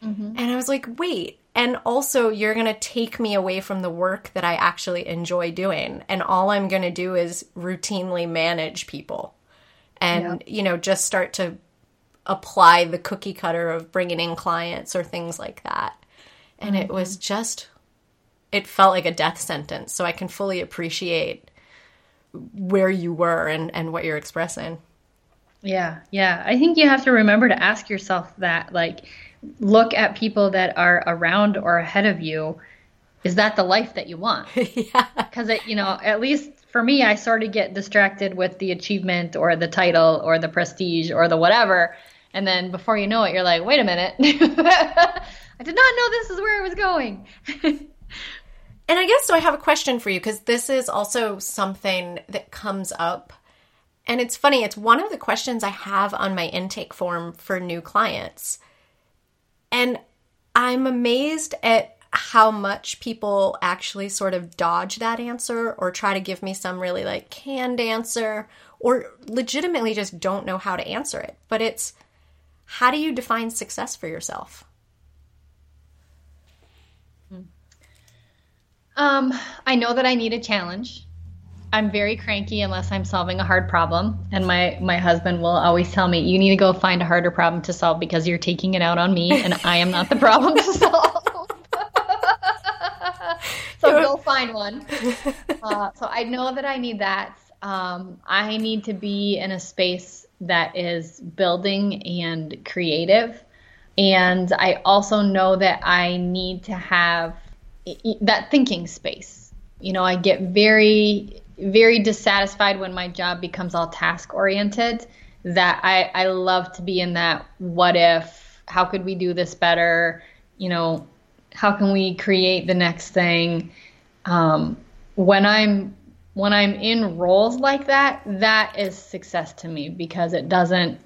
Mm-hmm. And I was like, wait. And also you're going to take me away from the work that I actually enjoy doing. And all I'm going to do is routinely manage people and, you know, just start to apply the cookie cutter of bringing in clients or things like that. And it was just, it felt like a death sentence. So I can fully appreciate where you were and what you're expressing. Yeah. I think you have to remember to ask yourself that, like, look at people that are around or ahead of you. Is that the life that you want? Because, at least for me, I sort of get distracted with the achievement or the title or the prestige or the whatever. And then before you know it, you're like, wait a minute. I did not know this is where I was going. And I guess so I have a question for you, because this is also something that comes up. And it's funny. It's one of the questions I have on my intake form for new clients. And I'm amazed at how much people actually sort of dodge that answer or try to give me some really like canned answer or legitimately just don't know how to answer it. But it's, how do you define success for yourself? I know that I need a challenge. I'm very cranky unless I'm solving a hard problem. And my husband will always tell me, you need to go find a harder problem to solve because you're taking it out on me and I am not the problem to solve. So go find one. So I know that I need that. I need to be in a space that is building and creative. And I also know that I need to have that thinking space. You know, I get very, very dissatisfied when my job becomes all task oriented, that I love to be in that what if, how could we do this better? You know, how can we create the next thing? When I'm in roles like that, that is success to me, because it doesn't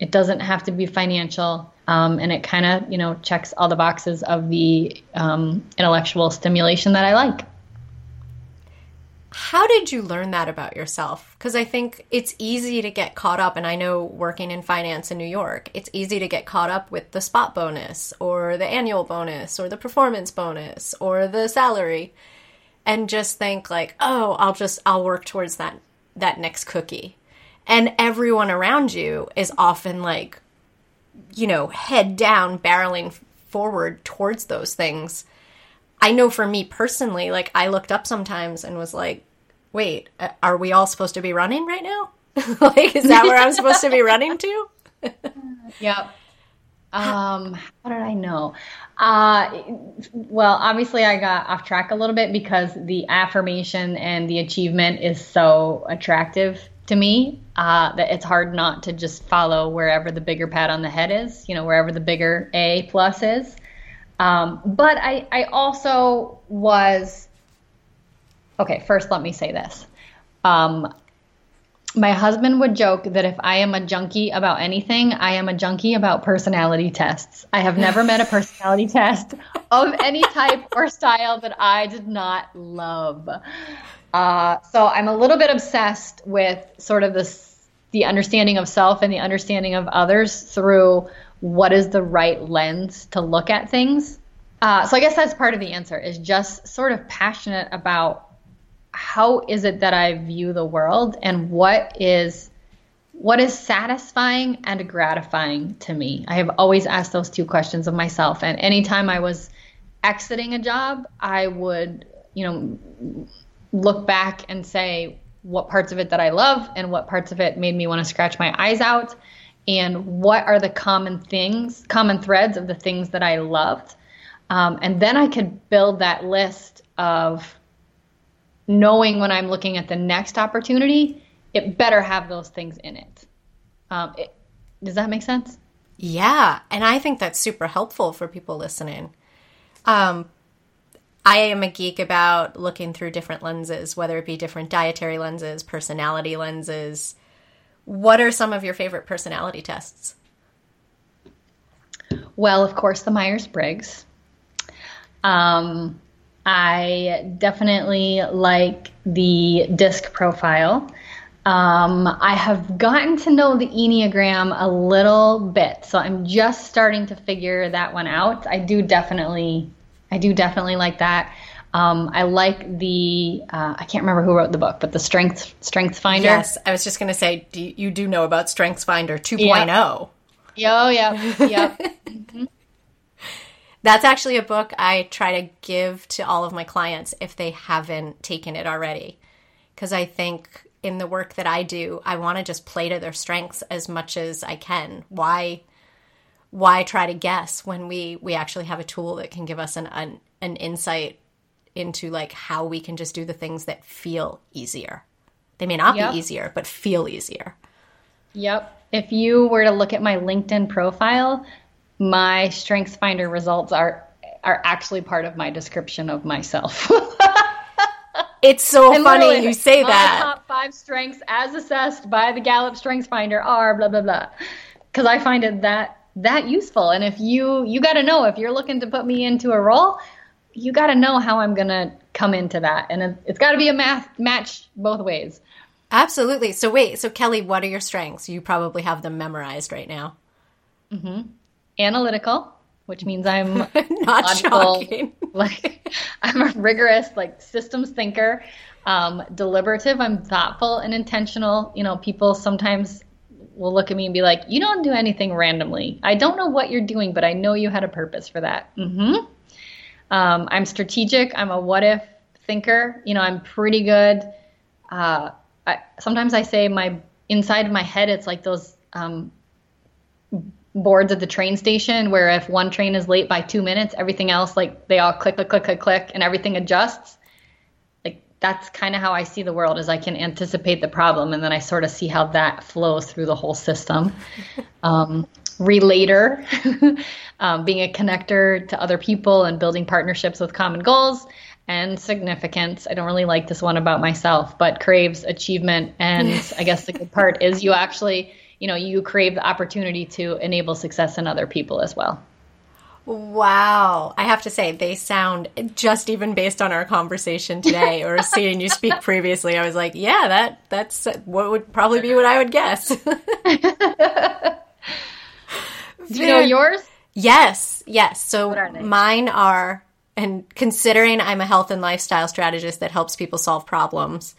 have to be financial. And it kind of, you know, checks all the boxes of the intellectual stimulation that I like. How did you learn that about yourself? Because I think it's easy to get caught up, and I know working in finance in New York, it's easy to get caught up with the spot bonus or the annual bonus or the performance bonus or the salary, and just think like, oh, I'll work towards that next cookie. And everyone around you is often like, you know, head down, barreling forward towards those things. I know for me personally, like I looked up sometimes and was like, wait, are we all supposed to be running right now? Like, is that where I'm supposed to be running to? Yep. How did I know? Well, obviously I got off track a little bit because the affirmation and the achievement is so attractive to me that it's hard not to just follow wherever the bigger pat on the head is, you know, wherever the bigger A plus is. But I also was, okay, first let me say this. My husband would joke that if I am a junkie about anything, I am a junkie about personality tests. I have never met a personality test of any type or style that I did not love. So I'm a little bit obsessed with sort of the understanding of self and the understanding of others through what is the right lens to look at things. So I guess that's part of the answer, is just sort of passionate about how is it that I view the world and what is satisfying and gratifying to me. I have always asked those two questions of myself. And anytime I was exiting a job, I would, you know, look back and say what parts of it that I love and what parts of it made me want to scratch my eyes out. And what are the common threads of the things that I loved? And then I could build that list of knowing when I'm looking at the next opportunity, it better have those things in it. Does that make sense? Yeah. And I think that's super helpful for people listening. I am a geek about looking through different lenses, whether it be different dietary lenses, personality lenses. What are some of your favorite personality tests? Well, of course, the Myers-Briggs. I definitely like the DISC profile. I have gotten to know the Enneagram a little bit, so I'm just starting to figure that one out. I do definitely like that. I like the, I can't remember who wrote the book, but the StrengthsFinder. Yes, I was just going to say, you do know about StrengthsFinder 2.0. Yeah, yeah. Mm-hmm. That's actually a book I try to give to all of my clients if they haven't taken it already. Because I think in the work that I do, I want to just play to their strengths as much as I can. Why try to guess when we actually have a tool that can give us an insight into like how we can just do the things that feel easier. They may not be easier, but feel easier. Yep. If you were to look at my LinkedIn profile, my StrengthsFinder results are actually part of my description of myself. It's so funny you say that. My top 5 strengths as assessed by the Gallup StrengthsFinder are blah, blah, blah. Because I find it that useful. And if you got to know, if you're looking to put me into a role, you got to know how I'm going to come into that. And it's got to be a match both ways. Absolutely. So wait, so Kelly, what are your strengths? You probably have them memorized right now. Mm-hmm. Analytical, which means I'm not logical, shocking. Like I'm a rigorous, like systems thinker, deliberative. I'm thoughtful and intentional. You know, people sometimes will look at me and be like, you don't do anything randomly. I don't know what you're doing, but I know you had a purpose for that. Mm-hmm. I'm strategic. I'm a what if thinker. You know, I'm pretty good. Sometimes I say inside of my head, it's like those boards at the train station where if one train is late by 2 minutes, everything else, like they all click, click, click, click, click, and everything adjusts. Like that's kind of how I see the world is I can anticipate the problem. And then I sort of see how that flows through the whole system. Relator, being a connector to other people and building partnerships with common goals, and significance. I don't really like this one about myself, but craves achievement. And I guess the good part is you actually, you know, you crave the opportunity to enable success in other people as well. Wow. I have to say, they sound, just even based on our conversation today or seeing you speak previously, I was like, yeah, that's what would probably be what I would guess. Do you know yours? Yes. So are mine are, and considering I'm a health and lifestyle strategist that helps people solve problems,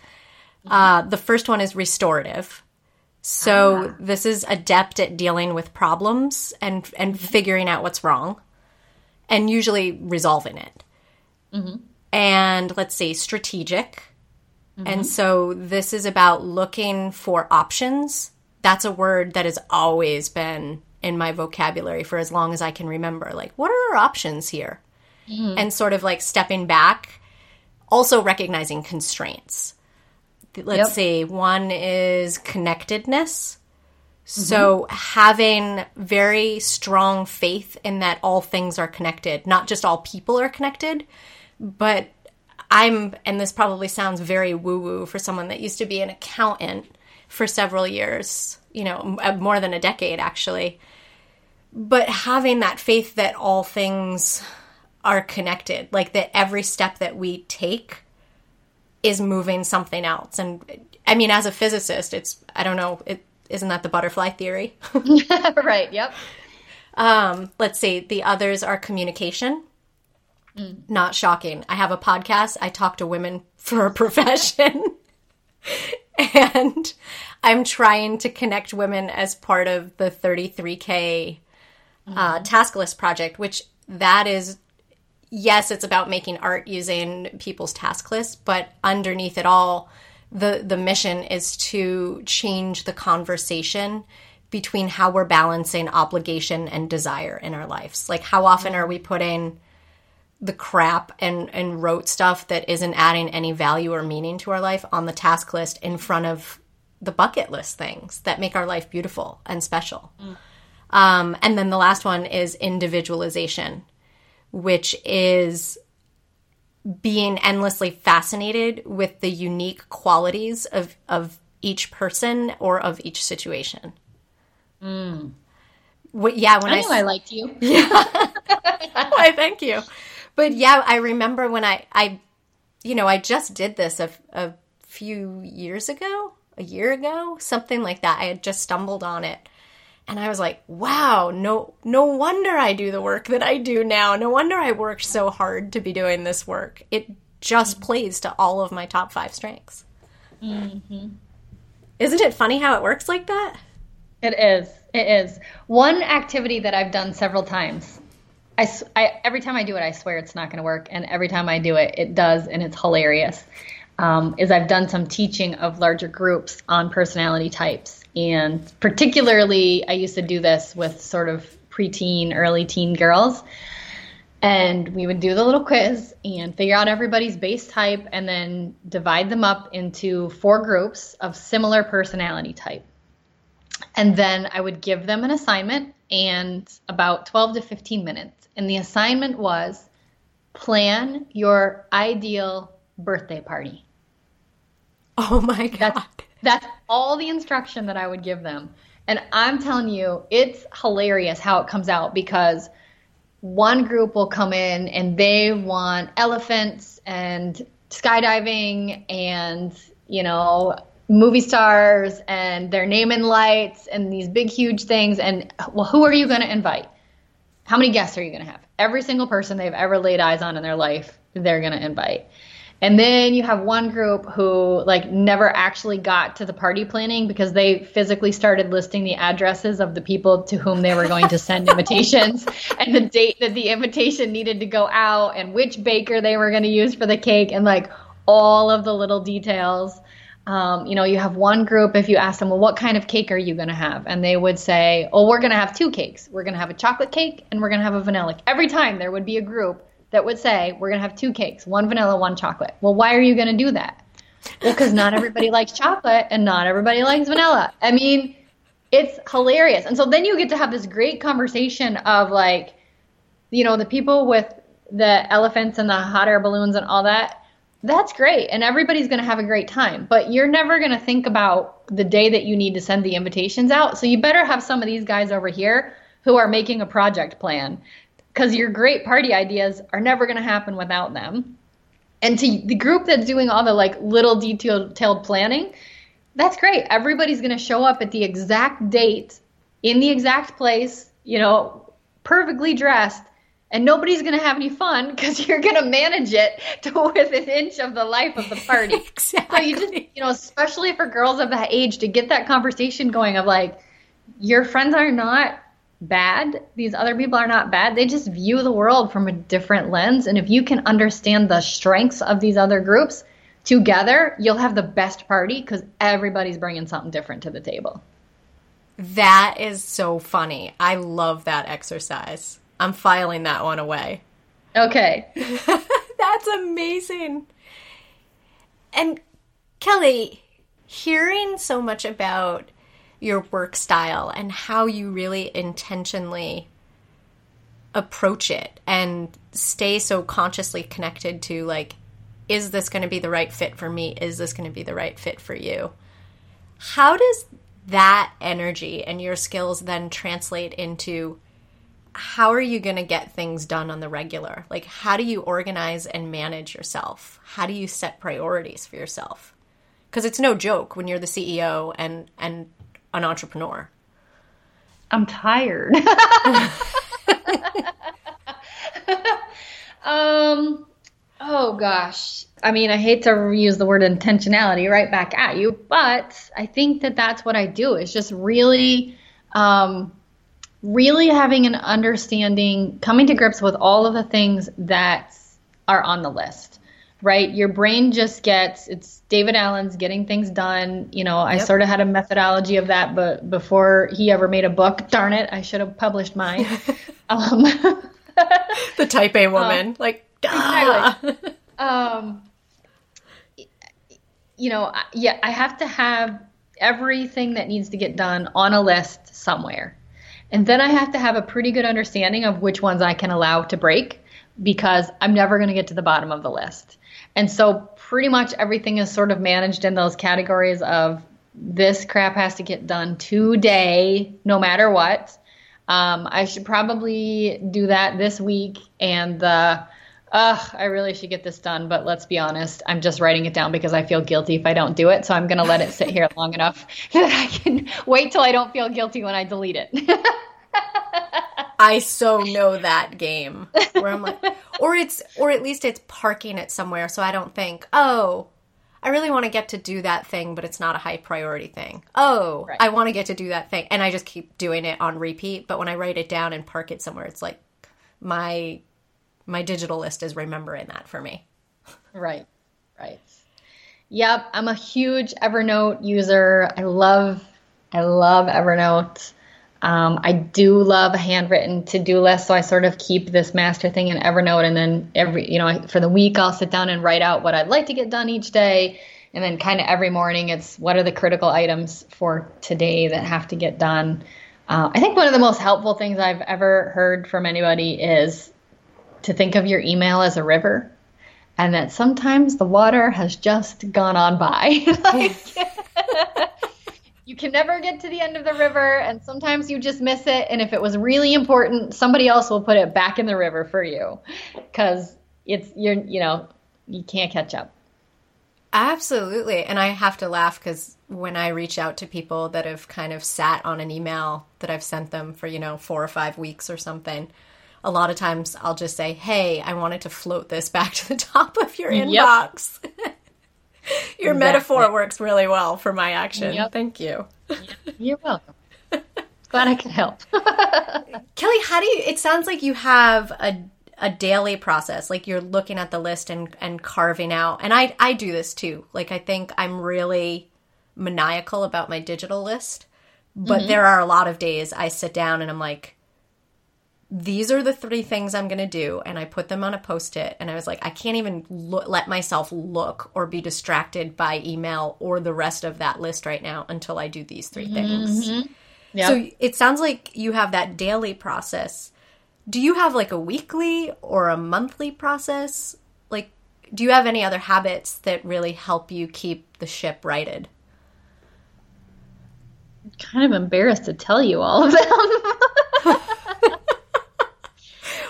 the first one is restorative. So this is adept at dealing with problems and figuring out what's wrong and usually resolving it. Mm-hmm. And let's see, strategic. Mm-hmm. And so this is about looking for options. That's a word that has always been in my vocabulary for as long as I can remember. Like, what are our options here? Mm-hmm. And sort of like stepping back, also recognizing constraints. Let's see, one is connectedness. Mm-hmm. So having very strong faith in that all things are connected, not just all people are connected, but and this probably sounds very woo-woo for someone that used to be an accountant for several years, you know, more than a decade actually. But having that faith that all things are connected, like that every step that we take is moving something else. And I mean, as a physicist, isn't that the butterfly theory? Right. Yep. Let's see. The others are communication. Not shocking. I have a podcast. I talk to women for a profession. And I'm trying to connect women as part of the 33K task list project, which that is, yes, it's about making art using people's task lists, but underneath it all, the mission is to change the conversation between how we're balancing obligation and desire in our lives. Like how often are we putting the crap and rote stuff that isn't adding any value or meaning to our life on the task list in front of the bucket list things that make our life beautiful and special. Mm. And then the last one is individualization, which is being endlessly fascinated with the unique qualities of each person or of each situation. Mm. When I knew I liked you. Yeah. Why, thank you. But yeah, I remember when I just did this a few years ago, a year ago, something like that. I had just stumbled on it. And I was like, wow, no wonder I do the work that I do now. No wonder I worked so hard to be doing this work. It just plays to all of my top 5 strengths. Mm-hmm. Isn't it funny how it works like that? It is. One activity that I've done several times. I every time I do it, I swear it's not going to work. And every time I do it, it does. And it's hilarious. Is I've done some teaching of larger groups on personality types. And particularly, I used to do this with sort of preteen, early teen girls. And we would do the little quiz and figure out everybody's base type and then divide them up into 4 groups of similar personality type. And then I would give them an assignment and about 12 to 15 minutes. And the assignment was plan your ideal birthday party. Oh my God. That's all the instruction that I would give them. And I'm telling you, it's hilarious how it comes out because one group will come in and they want elephants and skydiving and, you know, movie stars and their name in lights and these big, huge things. And, well, who are you going to invite? How many guests are you going to have? Every single person they've ever laid eyes on in their life, they're going to invite. And then you have one group who, like, never actually got to the party planning because they physically started listing the addresses of the people to whom they were going to send invitations and the date that the invitation needed to go out and which baker they were going to use for the cake and, like, all of the little details. You know, you have one group, if you ask them, well, what kind of cake are you going to have? And they would say, oh, we're going to have 2 cakes. We're going to have a chocolate cake and we're going to have a vanilla. Every time there would be a group that would say, we're going to have 2 cakes, 1 vanilla, 1 chocolate. Well, why are you going to do that? Well, because not everybody likes chocolate and not everybody likes vanilla. I mean, it's hilarious. And so then you get to have this great conversation of, like, you know, the people with the elephants and the hot air balloons and all that. That's great. And everybody's going to have a great time. But you're never going to think about the day that you need to send the invitations out. So you better have some of these guys over here who are making a project plan because your great party ideas are never going to happen without them. And to the group that's doing all the, like, little detailed planning, that's great. Everybody's going to show up at the exact date in the exact place, you know, perfectly dressed. And nobody's going to have any fun because you're going to manage it to within an inch of the life of the party. Exactly. So you just, you know, especially for girls of that age, to get that conversation going of, like, your friends are not bad. These other people are not bad. They just view the world from a different lens. And if you can understand the strengths of these other groups together, you'll have the best party because everybody's bringing something different to the table. That is so funny. I love that exercise. I'm filing that one away. Okay. That's amazing. And Kelly, hearing so much about your work style and how you really intentionally approach it and stay so consciously connected to, like, is this going to be the right fit for me? Is this going to be the right fit for you? How does that energy and your skills then translate into how are you going to get things done on the regular? Like, how do you organize and manage yourself? How do you set priorities for yourself? Because it's no joke when you're the CEO and an entrepreneur. I'm tired. Oh, gosh. I mean, I hate to use the word intentionality right back at you, but I think that that's what I do is just really really having an understanding, coming to grips with all of the things that are on the list, right? Your brain just gets, it's David Allen's Getting Things Done. You know, I sort of had a methodology of that, but before he ever made a book, darn it, I should have published mine. The type A woman, like, duh. Exactly. You know, I have to have everything that needs to get done on a list somewhere. And then I have to have a pretty good understanding of which ones I can allow to break because I'm never going to get to the bottom of the list. And so pretty much everything is sort of managed in those categories of this crap has to get done today, no matter what. I should probably do that this week. And I really should get this done. But let's be honest, I'm just writing it down because I feel guilty if I don't do it. So I'm going to let it sit here long enough that I can wait till I don't feel guilty when I delete it. I so know that game where I'm like, or at least it's parking it somewhere. So I don't think, oh, I really want to get to do that thing, but it's not a high priority thing. Oh, right. I want to get to do that thing. And I just keep doing it on repeat. But when I write it down and park it somewhere, it's like my digital list is remembering that for me. Right. Right. Yep. I'm a huge Evernote user. I love Evernote. I do love a handwritten to-do list, so I sort of keep this master thing in Evernote, and then every, for the week I'll sit down and write out what I'd like to get done each day, and then kind of every morning it's what are the critical items for today that have to get done. I think one of the most helpful things I've ever heard from anybody is to think of your email as a river, and that sometimes the water has just gone on by. You can never get to the end of the river, and sometimes you just miss it. And if it was really important, somebody else will put it back in the river for you, because you can't catch up. Absolutely. And I have to laugh because when I reach out to people that have kind of sat on an email that I've sent them for, 4 or 5 weeks or something, a lot of times I'll just say, hey, I wanted to float this back to the top of your inbox. Your metaphor works really well for my action. Yep. Thank you. You're welcome. Glad I could help. Kelly, it sounds like you have a daily process, like you're looking at the list and carving out. And I do this too. Like, I think I'm really maniacal about my digital list, but there are a lot of days I sit down and I'm like, these are the 3 things I'm going to do. And I put them on a Post-it, and I was like, I can't even let myself look or be distracted by email or the rest of that list right now until I do these 3 things. Yep. So it sounds like you have that daily process. Do you have like a weekly or a monthly process? Like, do you have any other habits that really help you keep the ship righted? I'm kind of embarrassed to tell you all of them.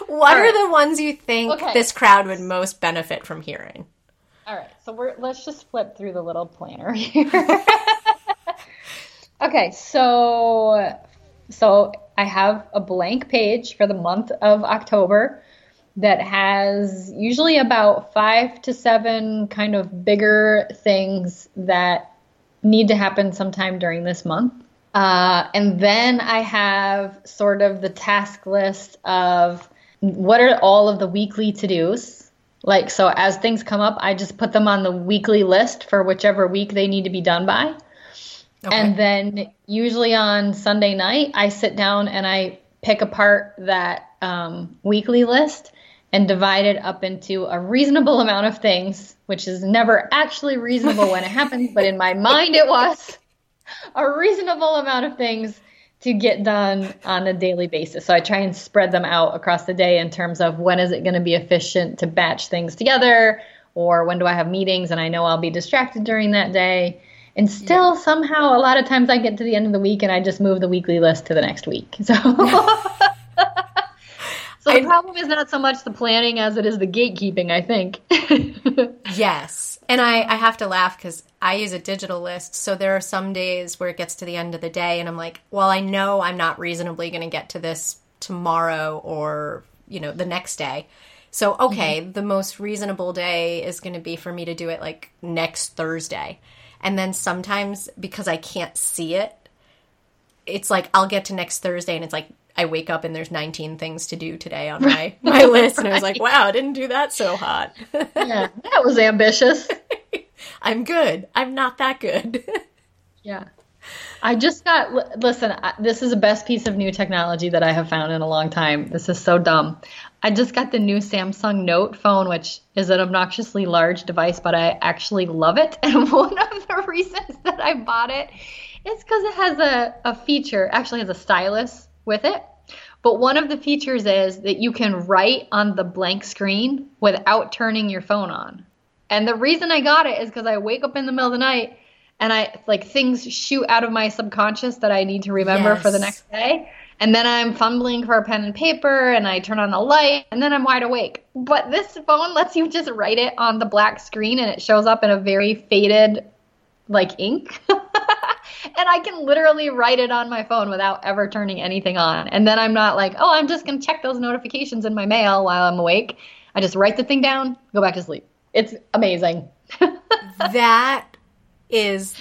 What are the ones you think this crowd would most benefit from hearing? All right. So let's just flip through the little planner here. Okay. So I have a blank page for the month of October that has usually about 5 to 7 kind of bigger things that need to happen sometime during this month. And then I have sort of the task list of what are all of the weekly to-dos? Like, so as things come up, I just put them on the weekly list for whichever week they need to be done by. Okay. And then usually on Sunday night, I sit down and I pick apart that weekly list and divide it up into a reasonable amount of things, which is never actually reasonable when it happens, but in my mind it was a reasonable amount of things to get done on a daily basis. So I try and spread them out across the day in terms of when is it going to be efficient to batch things together, or when do I have meetings and I know I'll be distracted during that day. And still somehow a lot of times I get to the end of the week and I just move the weekly list to the next week. So, the problem is not so much the planning as it is the gatekeeping, I think. Yes. And I have to laugh because I use a digital list, so there are some days where it gets to the end of the day and I'm like, well, I know I'm not reasonably going to get to this tomorrow or, the next day. So, the most reasonable day is going to be for me to do it like next Thursday. And then sometimes because I can't see it, it's like I'll get to next Thursday and it's like I wake up and there's 19 things to do today on my list. And I was like, wow, I didn't do that so hot. Yeah, that was ambitious. I'm good. I'm not that good. Yeah. I just got, this is the best piece of new technology that I have found in a long time. This is so dumb. I just got the new Samsung Note phone, which is an obnoxiously large device, but I actually love it. And one of the reasons that I bought it is because it has a feature, actually has a stylus with it. But one of the features is that you can write on the blank screen without turning your phone on. And the reason I got it is because I wake up in the middle of the night and things shoot out of my subconscious that I need to remember for the next day. And then I'm fumbling for a pen and paper and I turn on the light and then I'm wide awake. But this phone lets you just write it on the black screen and it shows up in a very faded ink. And I can literally write it on my phone without ever turning anything on. And then I'm not like, oh, I'm just going to check those notifications in my mail while I'm awake. I just write the thing down, go back to sleep. It's amazing. That is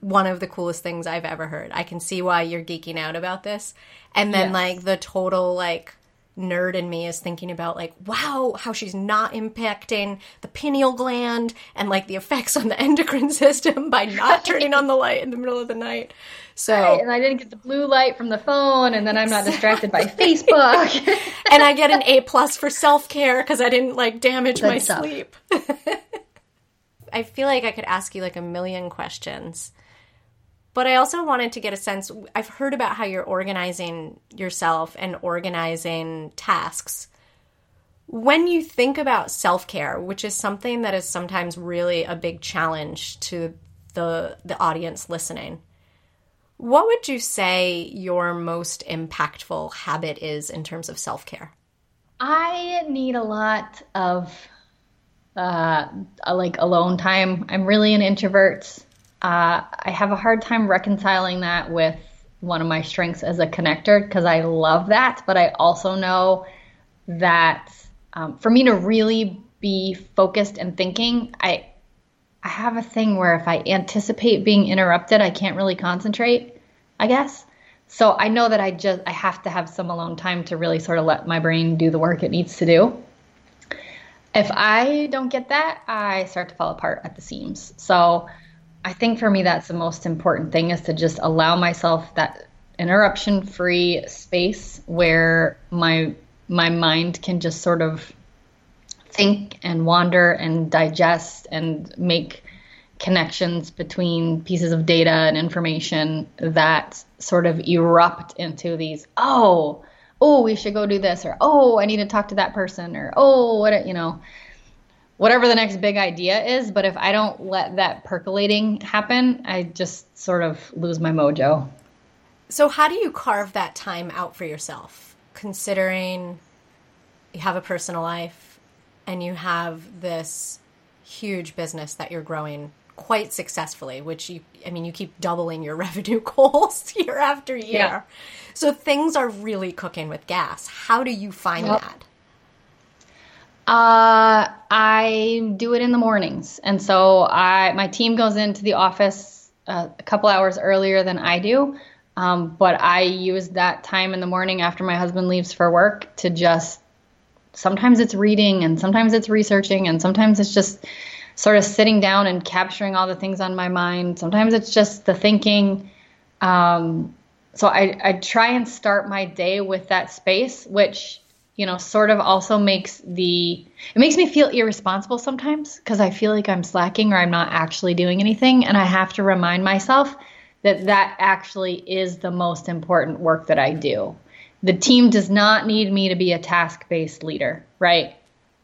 one of the coolest things I've ever heard. I can see why you're geeking out about this. And then the total nerd in me is thinking about, like, wow, how she's not impacting the pineal gland and, like, the effects on the endocrine system by not turning on the light in the middle of the night. So right, and I didn't get the blue light from the phone, and then I'm not distracted by Facebook. And I get an A+ for self-care because I didn't, like, damage good my stuff. Sleep. I feel like I could ask you, like, a million questions. But I also wanted to get a sense, I've heard about how you're organizing yourself and organizing tasks. When you think about self-care, which is something that is sometimes really a big challenge to the audience listening, what would you say your most impactful habit is in terms of self-care? I need a lot of alone time. I'm really an introvert. I have a hard time reconciling that with one of my strengths as a connector, because I love that. But I also know that for me to really be focused and thinking, I have a thing where if I anticipate being interrupted, I can't really concentrate, I guess. So I know that I have to have some alone time to really sort of let my brain do the work it needs to do. If I don't get that, I start to fall apart at the seams. So I think for me, that's the most important thing, is to just allow myself that interruption-free space where my mind can just sort of think and wander and digest and make connections between pieces of data and information that sort of erupt into these, oh, we should go do this, or, oh, I need to talk to that person, or, oh, whatever the next big idea is. But if I don't let that percolating happen, I just sort of lose my mojo. So how do you carve that time out for yourself, considering you have a personal life and you have this huge business that you're growing quite successfully, which you keep doubling your revenue goals year after year. Yeah. So things are really cooking with gas. How do you find that? I do it in the mornings. And so my team goes into the office a couple hours earlier than I do. But I use that time in the morning after my husband leaves for work to just, sometimes it's reading and sometimes it's researching and sometimes it's just sort of sitting down and capturing all the things on my mind. Sometimes it's just the thinking. So I try and start my day with that space, which sort of also makes me feel irresponsible sometimes, because I feel like I'm slacking or I'm not actually doing anything. And I have to remind myself that actually is the most important work that I do. The team does not need me to be a task-based leader, right?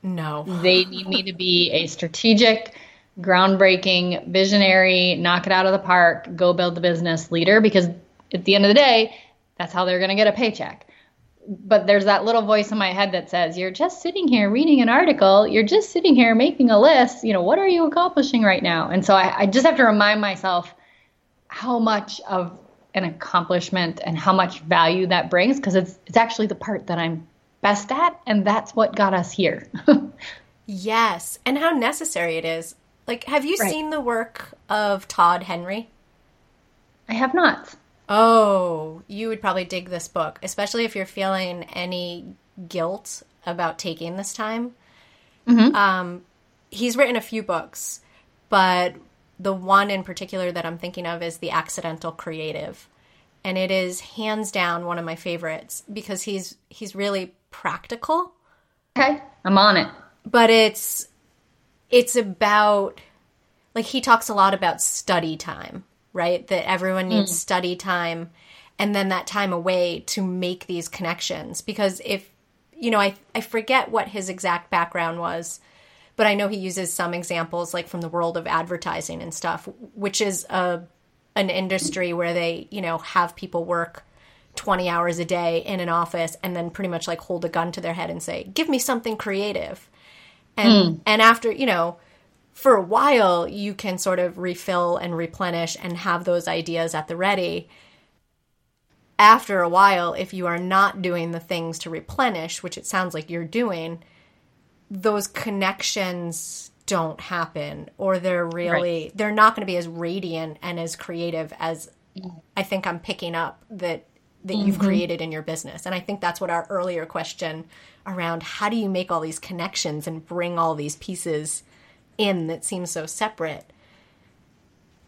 No. They need me to be a strategic, groundbreaking, visionary, knock it out of the park, go build the business leader, because at the end of the day, that's how they're going to get a paycheck. But there's that little voice in my head that says, you're just sitting here reading an article. You're just sitting here making a list. What are you accomplishing right now? And so I just have to remind myself how much of an accomplishment and how much value that brings, because it's actually the part that I'm best at. And that's what got us here. Yes. And how necessary it is. Like, have you seen the work of Todd Henry? I have not. Oh, you would probably dig this book, especially if you're feeling any guilt about taking this time. Mm-hmm. He's written a few books, but the one in particular that I'm thinking of is The Accidental Creative. And it is hands down one of my favorites, because he's really practical. Okay, I'm on it. But it's about, like, he talks a lot about study time. Right? That everyone needs study time, and then that time away to make these connections. Because if, I forget what his exact background was, but I know he uses some examples, like from the world of advertising and stuff, which is an industry where they, have people work 20 hours a day in an office and then pretty much like hold a gun to their head and say, give me something creative. And after, for a while, you can sort of refill and replenish and have those ideas at the ready. After a while, if you are not doing the things to replenish, which it sounds like you're doing, those connections don't happen, or they're not going to be as radiant and as creative as I think I'm picking up that that you've created in your business. And I think that's what our earlier question around how do you make all these connections and bring all these pieces in that seem so separate.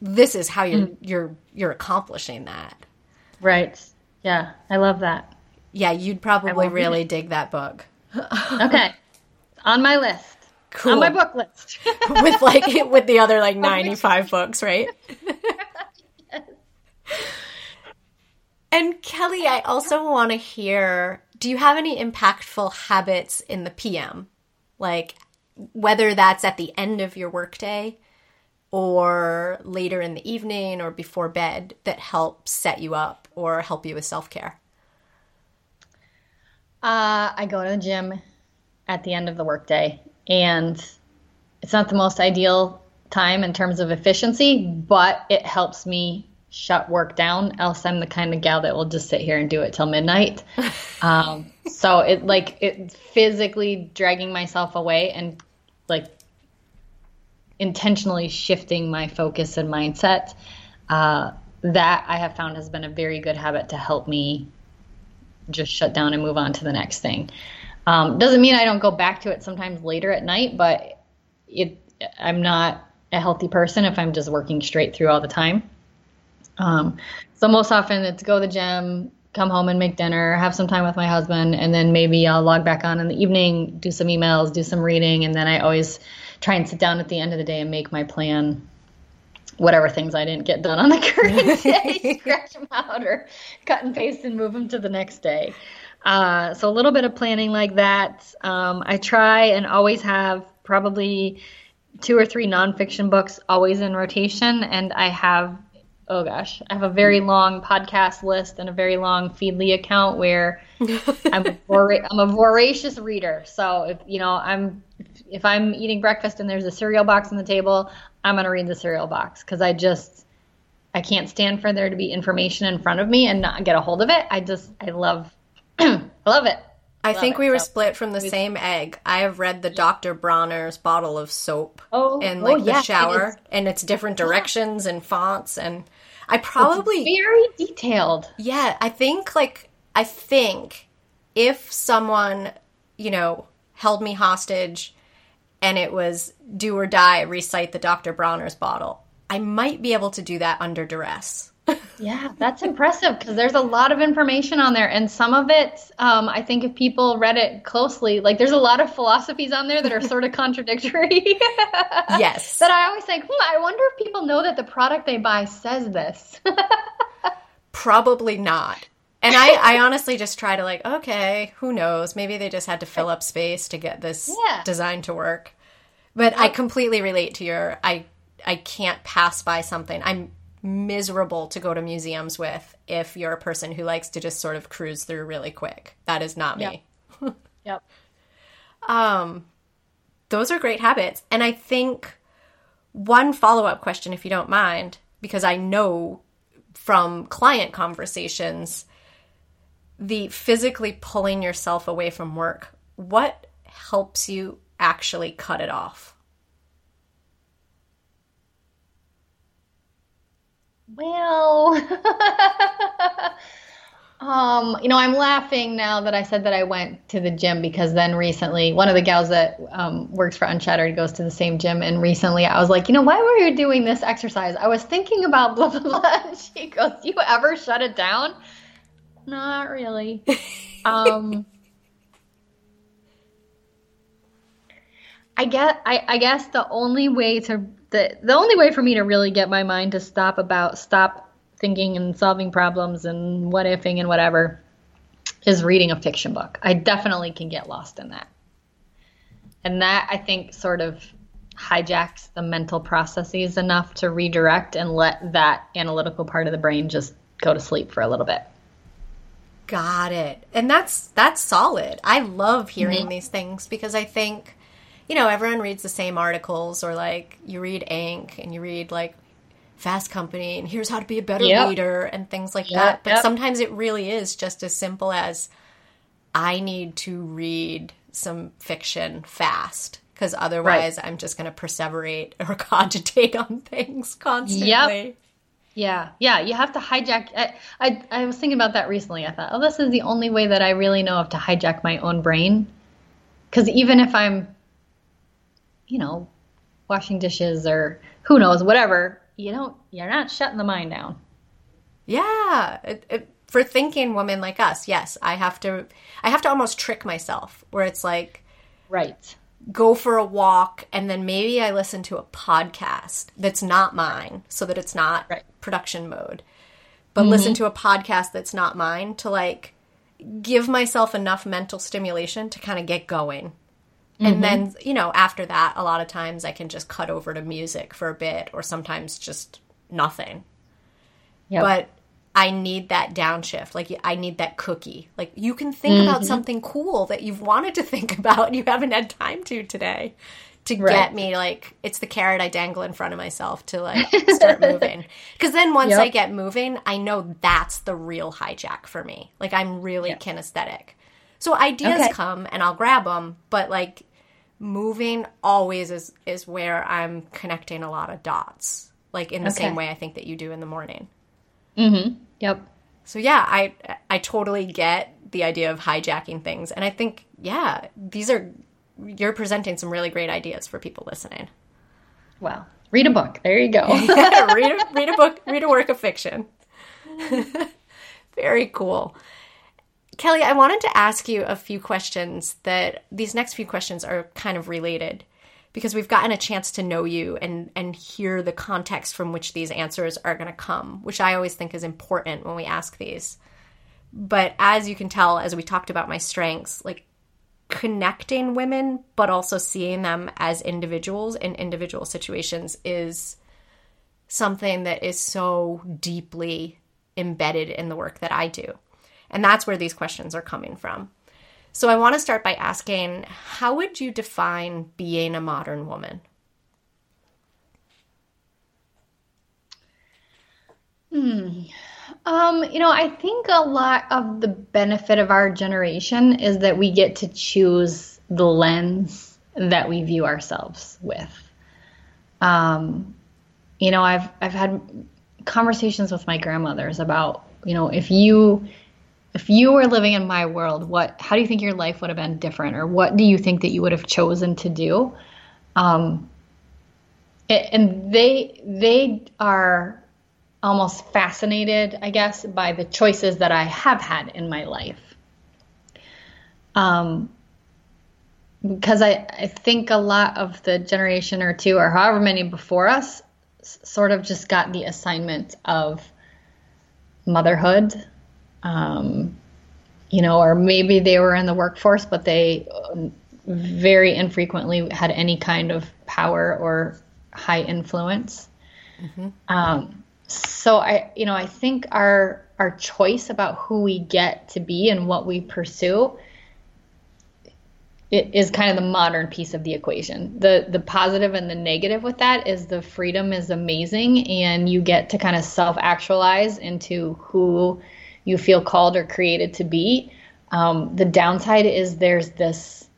This is how you're accomplishing that. Right. Yeah. I love that. Yeah. You'd probably really dig that book. Okay. On my list. Cool. On my book list. with the other 95 books, right? Yes. And Kelly, I also want to hear, do you have any impactful habits in the PM? Like whether that's at the end of your workday or later in the evening or before bed that help set you up or help you with self-care? I go to the gym at the end of the workday, and it's not the most ideal time in terms of efficiency, but it helps me shut work down. Else I'm the kind of gal that will just sit here and do it till midnight. So it physically dragging myself away and intentionally shifting my focus and mindset, that I have found has been a very good habit to help me just shut down and move on to the next thing. Doesn't mean I don't go back to it sometimes later at night, but I'm not a healthy person if I'm just working straight through all the time. So most often it's go to the gym, come home and make dinner, have some time with my husband, and then maybe I'll log back on in the evening, do some emails, do some reading. And then I always try and sit down at the end of the day and make my plan, whatever things I didn't get done on the current day, scratch them out or cut and paste and move them to the next day. So a little bit of planning like that. I try and always have probably 2 or 3 nonfiction books always in rotation. And I have a very long podcast list and a very long Feedly account where I'm a voracious reader. So if I'm eating breakfast and there's a cereal box on the table, I'm going to read the cereal box because I can't stand for there to be information in front of me and not get a hold of it. I love, I love it. I think we were split from the same egg. I have read the Dr. Bronner's bottle of soap the shower, and it's different directions and fonts, and I probably it's very detailed. Yeah, I think if someone, held me hostage and it was do or die, recite the Dr. Bronner's bottle, I might be able to do that under duress. Yeah, that's impressive because there's a lot of information on there. And some of it, I think if people read it closely, there's a lot of philosophies on there that are sort of contradictory. Yes. That I always think, I wonder if people know that the product they buy says this. Probably not. And I honestly just try to okay, who knows? Maybe they just had to fill up space to get this design to work. But I completely relate to your, I can't pass by something. I'm miserable to go to museums with if you're a person who likes to just sort of cruise through really quick. That is not me. Yep. Yep. Those are great habits. And I think one follow-up question, if you don't mind, because I know from client conversations, the physically pulling yourself away from work, what helps you actually cut it off? Well, I'm laughing now that I said that I went to the gym because then recently one of the gals that works for Unshattered goes to the same gym. And recently I was like, why were you doing this exercise? I was thinking about blah, blah, blah. And she goes, do you ever shut it down? Not really. I guess the only way for me to really get my mind to stop thinking and solving problems and what ifing and whatever is reading a fiction book. I definitely can get lost in that. And that I think sort of hijacks the mental processes enough to redirect and let that analytical part of the brain just go to sleep for a little bit. Got it. And that's solid. I love hearing these things because I think everyone reads the same articles or you read Inc. and you read Fast Company and here's how to be a better leader and things like that. But sometimes it really is just as simple as I need to read some fiction fast because otherwise I'm just going to perseverate or cogitate on things constantly. Yep. Yeah. You have to hijack. I was thinking about that recently. I thought, oh, this is the only way that I really know of to hijack my own brain. Because even if I'm, washing dishes or who knows, whatever, you're not shutting the mind down. Yeah. For thinking women like us, yes, I have to almost trick myself where it's like, right, go for a walk, and then maybe I listen to a podcast that's not mine so that it's not production mode, but listen to a podcast that's not mine to like give myself enough mental stimulation to kind of get going. And then, after that, a lot of times I can just cut over to music for a bit or sometimes just nothing. Yep. But I need that downshift. Like, I need that cookie. Like, you can think about something cool that you've wanted to think about and you haven't had time to today to get me, like, it's the carrot I dangle in front of myself to, like, start moving. Because then once I get moving, I know that's the real hijack for me. Like, I'm really kinesthetic. So ideas come and I'll grab them, but, like, moving always is where I'm connecting a lot of dots, like, in the same way I think that you do in the morning. Mm-hmm. Yep. So yeah, I totally get the idea of hijacking things. And I think, yeah, you're presenting some really great ideas for people listening. Well, read a book. There you go. Yeah, read a book, read a work of fiction. Very cool. Kelly, I wanted to ask you a few questions these next few questions are kind of related, because we've gotten a chance to know you and hear the context from which these answers are going to come, which I always think is important when we ask these. But as you can tell, as we talked about my strengths, like connecting women, but also seeing them as individuals in individual situations is something that is so deeply embedded in the work that I do. And that's where these questions are coming from. So I want to start by asking, how would you define being a modern woman? I think a lot of the benefit of our generation is that we get to choose the lens that we view ourselves with. I've had conversations with my grandmothers about, if you were living in my world, how do you think your life would have been different? Or what do you think that you would have chosen to do? And they are almost fascinated, I guess, by the choices that I have had in my life. Because I think a lot of the generation or two or however many before us sort of just got the assignment of motherhood, or maybe they were in the workforce, but they very infrequently had any kind of power or high influence. Mm-hmm. So I think our choice about who we get to be and what we pursue, it is kind of the modern piece of the equation. The positive and the negative with that is the freedom is amazing, and you get to kind of self-actualize into who you feel called or created to be. The downside is there's this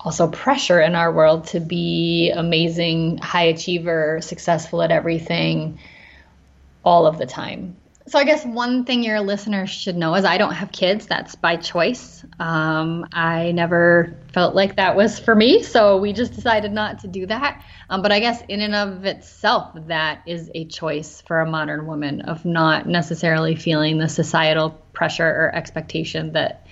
also pressure in our world to be amazing, high achiever, successful at everything all of the time. So I guess one thing your listeners should know is I don't have kids. That's by choice. I never felt like that was for me, so we just decided not to do that. But I guess in and of itself, that is a choice for a modern woman of not necessarily feeling the societal pressure or expectation that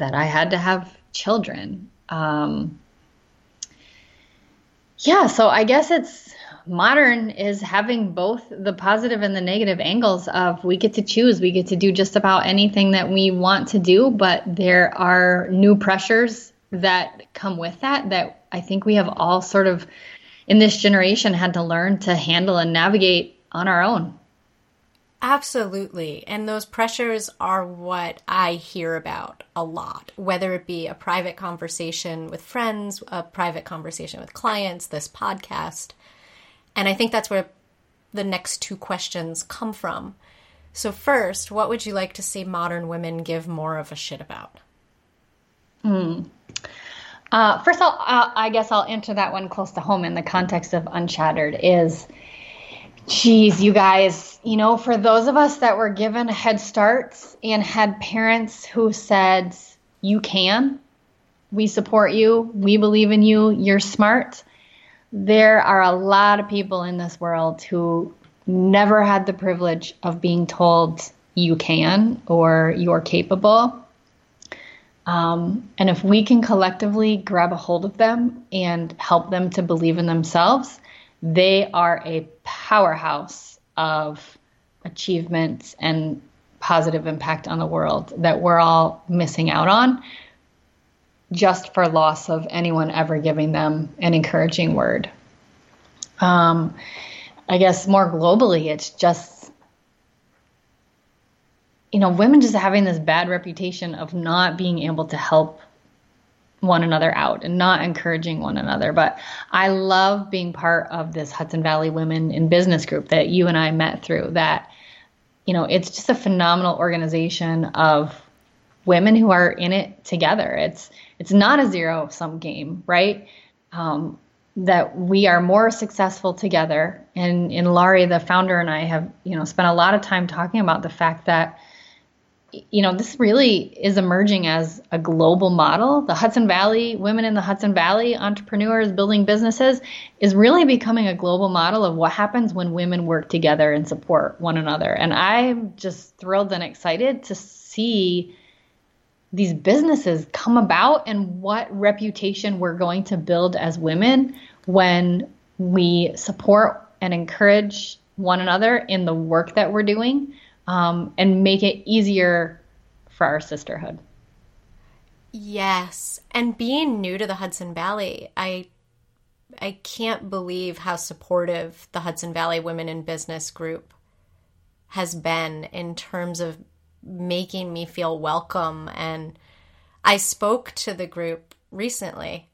I had to have children. So I guess it's modern is having both the positive and the negative angles of we get to choose, we get to do just about anything that we want to do, but there are new pressures that come with that I think we have all sort of in this generation had to learn to handle and navigate on our own. Absolutely. And those pressures are what I hear about a lot, whether it be a private conversation with friends, a private conversation with clients, this podcast. And I think that's where the next two questions come from. So first, what would you like to see modern women give more of a shit about? First, I guess I'll answer that one close to home in the context of Unshattered is Geez, you guys, you know, for those of us that were given head starts and had parents who said, you can, we support you, we believe in you, you're smart. There are a lot of people in this world who never had the privilege of being told you can or you're capable. And if we can collectively grab a hold of them and help them to believe in themselves, they are a powerhouse of achievements and positive impact on the world that we're all missing out on, just for loss of anyone ever giving them an encouraging word. I guess more globally, it's just, you know, women just having this bad reputation of not being able to help one another out and not encouraging one another. But I love being part of this Hudson Valley Women in Business group that you and I met through that. You know, it's just a phenomenal organization of women who are in it together. It's not a zero-sum game, right? That we are more successful together. And Lari, the founder, and I have, you know, spent a lot of time talking about the fact that, you know, this really is emerging as a global model. The Hudson Valley, women in the Hudson Valley, entrepreneurs building businesses, is really becoming a global model of what happens when women work together and support one another. And I'm just thrilled and excited to see these businesses come about and what reputation we're going to build as women when we support and encourage one another in the work that we're doing, and make it easier for our sisterhood. Yes. And being new to the Hudson Valley, I can't believe how supportive the Hudson Valley Women in Business group has been in terms of making me feel welcome. And I spoke to the group recently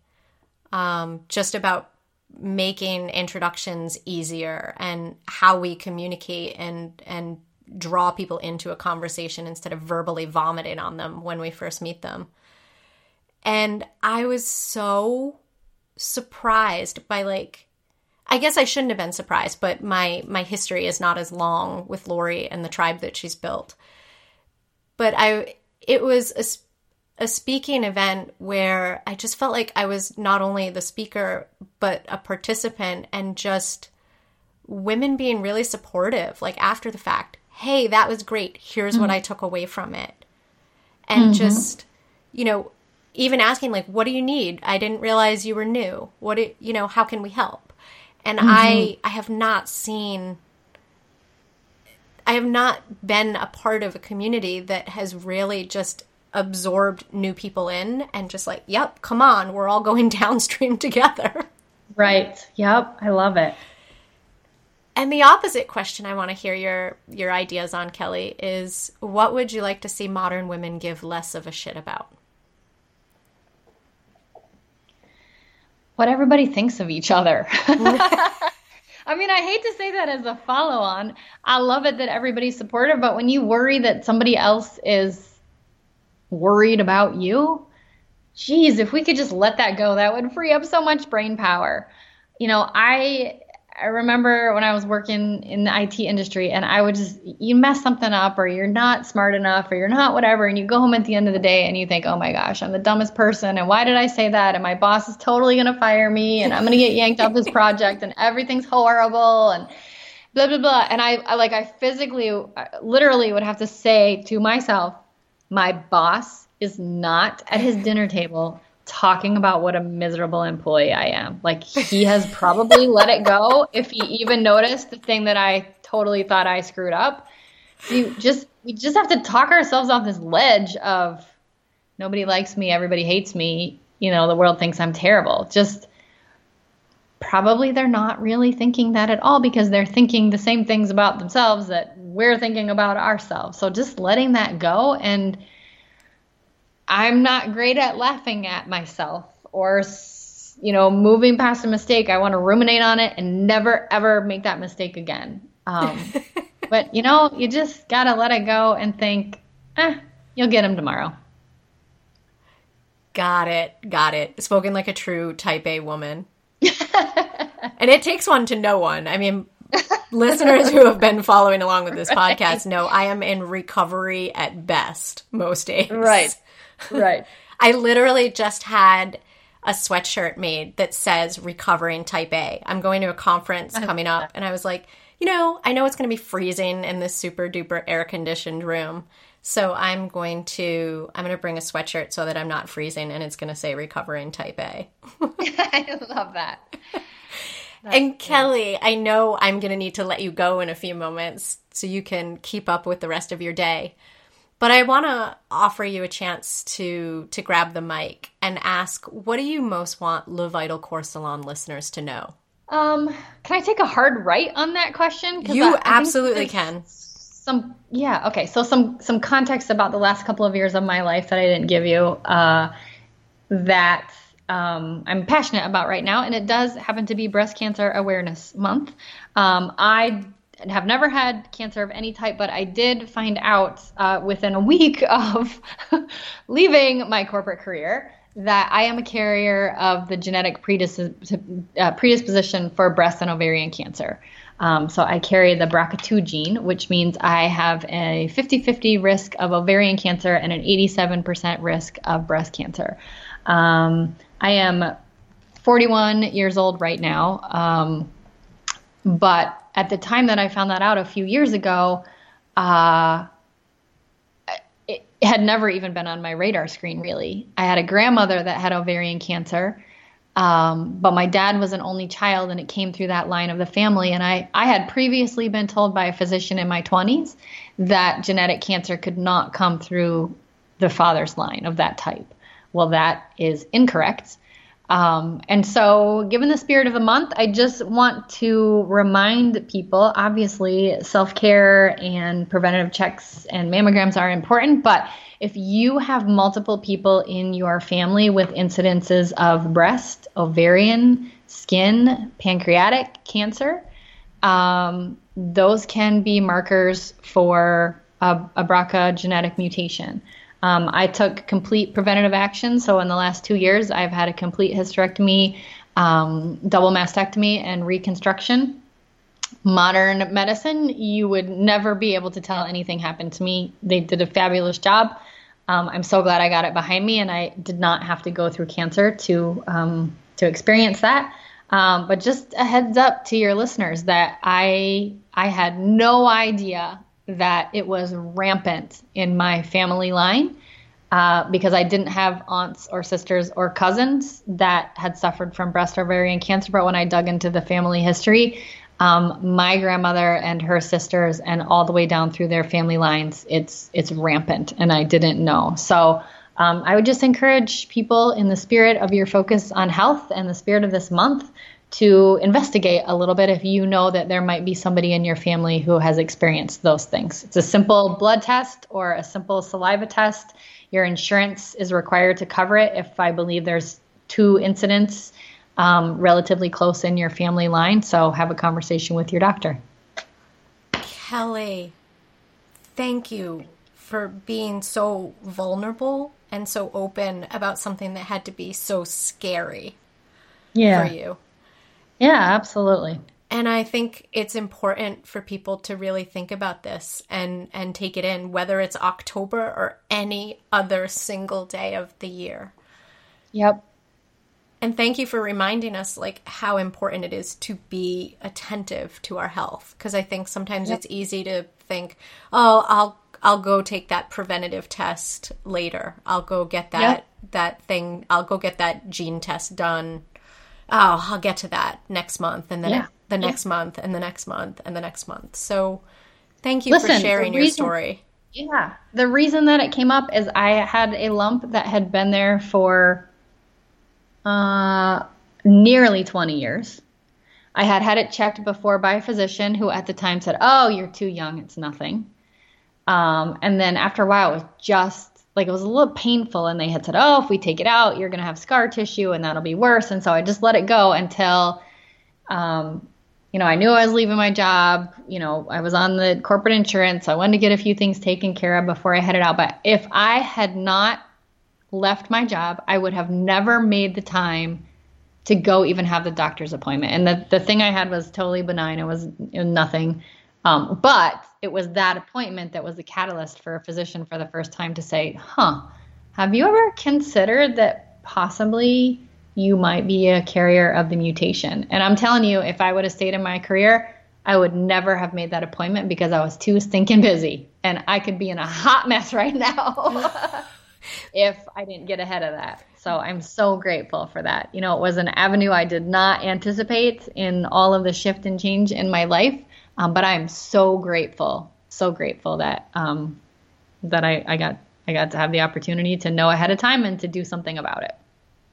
just about making introductions easier and how we communicate and draw people into a conversation instead of verbally vomiting on them when we first meet them. And I was so surprised by, like, I guess I shouldn't have been surprised, but my history is not as long with Lori and the tribe that she's built. But it was a speaking event where I just felt like I was not only the speaker, but a participant, and just women being really supportive, like after the fact. Hey, that was great. Here's what I took away from it. And just, you know, even asking, like, what do you need? I didn't realize you were new. What do, you know, how can we help? And I have not seen... I have not been a part of a community that has really just absorbed new people in and just like, yep, come on, we're all going downstream together. Right. Yep. I love it. And the opposite question I want to hear your ideas on, Kelly, is what would you like to see modern women give less of a shit about? What everybody thinks of each other. I mean, I hate to say that as a follow-on. I love it that everybody's supportive, but when you worry that somebody else is worried about you, geez, if we could just let that go, that would free up so much brain power. You know, I remember when I was working in the IT industry, and I would just, you mess something up, or you're not smart enough, or you're not whatever, and you go home at the end of the day and you think, oh my gosh, I'm the dumbest person, and why did I say that, and my boss is totally going to fire me, and I'm going to get yanked off this project, and everything's horrible, and blah, blah, blah. And I literally would have to say to myself, my boss is not at his dinner table talking about what a miserable employee I am. Like, he has probably let it go if he even noticed the thing that I totally thought I screwed up. We just have to talk ourselves off this ledge of nobody likes me, everybody hates me, you know, the world thinks I'm terrible. Just probably they're not really thinking that at all, because they're thinking the same things about themselves that we're thinking about ourselves. So just letting that go. And I'm not great at laughing at myself or, you know, moving past a mistake. I want to ruminate on it and never, ever make that mistake again. But, you know, you just got to let it go and think, you'll get them tomorrow. Got it. Spoken like a true type A woman. And it takes one to know one. I mean, listeners who have been following along with this podcast know I am in recovery at best most days. Right, right. I literally just had a sweatshirt made that says recovering type A. I'm going to a conference coming up, and I was like, you know, I know it's going to be freezing in this super duper air conditioned room. So I'm going to bring a sweatshirt so that I'm not freezing, and it's going to say recovering type A. I love that. That's and cool. Kelly, I know I'm going to need to let you go in a few moments so you can keep up with the rest of your day. But I want to offer you a chance to grab the mic and ask, what do you most want Le Vital Corps Salon listeners to know? Can I take a hard right on that question? You absolutely can. So some context about the last couple of years of my life that I didn't give you that I'm passionate about right now, and it does happen to be Breast Cancer Awareness Month. I have never had cancer of any type, but I did find out within a week of leaving my corporate career that I am a carrier of the genetic predisposition for breast and ovarian cancer. So I carry the BRCA2 gene, which means I have a 50-50 risk of ovarian cancer and an 87% risk of breast cancer. I am 41 years old right now, but at the time that I found that out a few years ago, it had never even been on my radar screen, really. I had a grandmother that had ovarian cancer, but my dad was an only child, and it came through that line of the family. And I had previously been told by a physician in my 20s that genetic cancer could not come through the father's line of that type. Well, that is incorrect. And so given the spirit of the month, I just want to remind people, obviously self-care and preventative checks and mammograms are important, but if you have multiple people in your family with incidences of breast, ovarian, skin, pancreatic cancer, those can be markers for a BRCA genetic mutation. I took complete preventative action. So in the last 2 years, I've had a complete hysterectomy, double mastectomy, and reconstruction. Modern medicine, you would never be able to tell anything happened to me. They did a fabulous job. I'm so glad I got it behind me, and I did not have to go through cancer to experience that. But just a heads up to your listeners that I had no idea that it was rampant in my family line because I didn't have aunts or sisters or cousins that had suffered from breast or ovarian cancer. But when I dug into the family history, my grandmother and her sisters and all the way down through their family lines, it's rampant, and I didn't know. So I would just encourage people, in the spirit of your focus on health and the spirit of this month, to investigate a little bit if you know that there might be somebody in your family who has experienced those things. It's a simple blood test or a simple saliva test. Your insurance is required to cover it if I believe there's two incidents relatively close in your family line. So have a conversation with your doctor. Kelly, thank you for being so vulnerable and so open about something that had to be so scary for you. Yeah, absolutely. And I think it's important for people to really think about this and take it in, whether it's October or any other single day of the year. Yep. And thank you for reminding us, like, how important it is to be attentive to our health, because I think sometimes it's easy to think, oh, I'll go take that preventative test later. I'll go get that thing. I'll go get that gene test done. Oh, I'll get to that next month, and then the next month, and the next month, and the next month. So thank you for sharing your story. Yeah. The reason that it came up is I had a lump that had been there for nearly 20 years. I had had it checked before by a physician who at the time said, oh, you're too young, it's nothing. And then after a while, it was just like it was a little painful, and they had said, oh, if we take it out, you're going to have scar tissue and that'll be worse. And so I just let it go until, I knew I was leaving my job. I was on the corporate insurance. I wanted to get a few things taken care of before I headed out. But if I had not left my job, I would have never made the time to go even have the doctor's appointment. And the thing I had was totally benign. It was nothing. But it was that appointment that was the catalyst for a physician for the first time to say, have you ever considered that possibly you might be a carrier of the mutation? And I'm telling you, if I would have stayed in my career, I would never have made that appointment because I was too stinking busy and I could be in a hot mess right now if I didn't get ahead of that. So I'm so grateful for that. You know, it was an avenue I did not anticipate in all of the shift and change in my life. But I'm so grateful that that I got to have the opportunity to know ahead of time and to do something about it.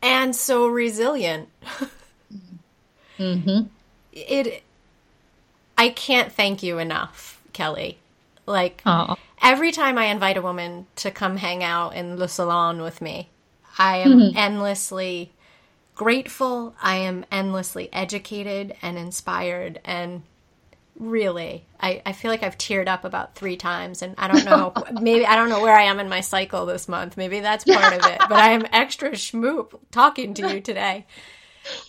And so resilient. Mm-hmm. I can't thank you enough, Kelly. Like, aww. Every time I invite a woman to come hang out in the salon with me, I am endlessly grateful. I am endlessly educated and inspired, and really, I feel like I've teared up about 3 times, and I don't know, maybe I don't know where I am in my cycle this month. Maybe that's part of it, but I am extra schmoop talking to you today.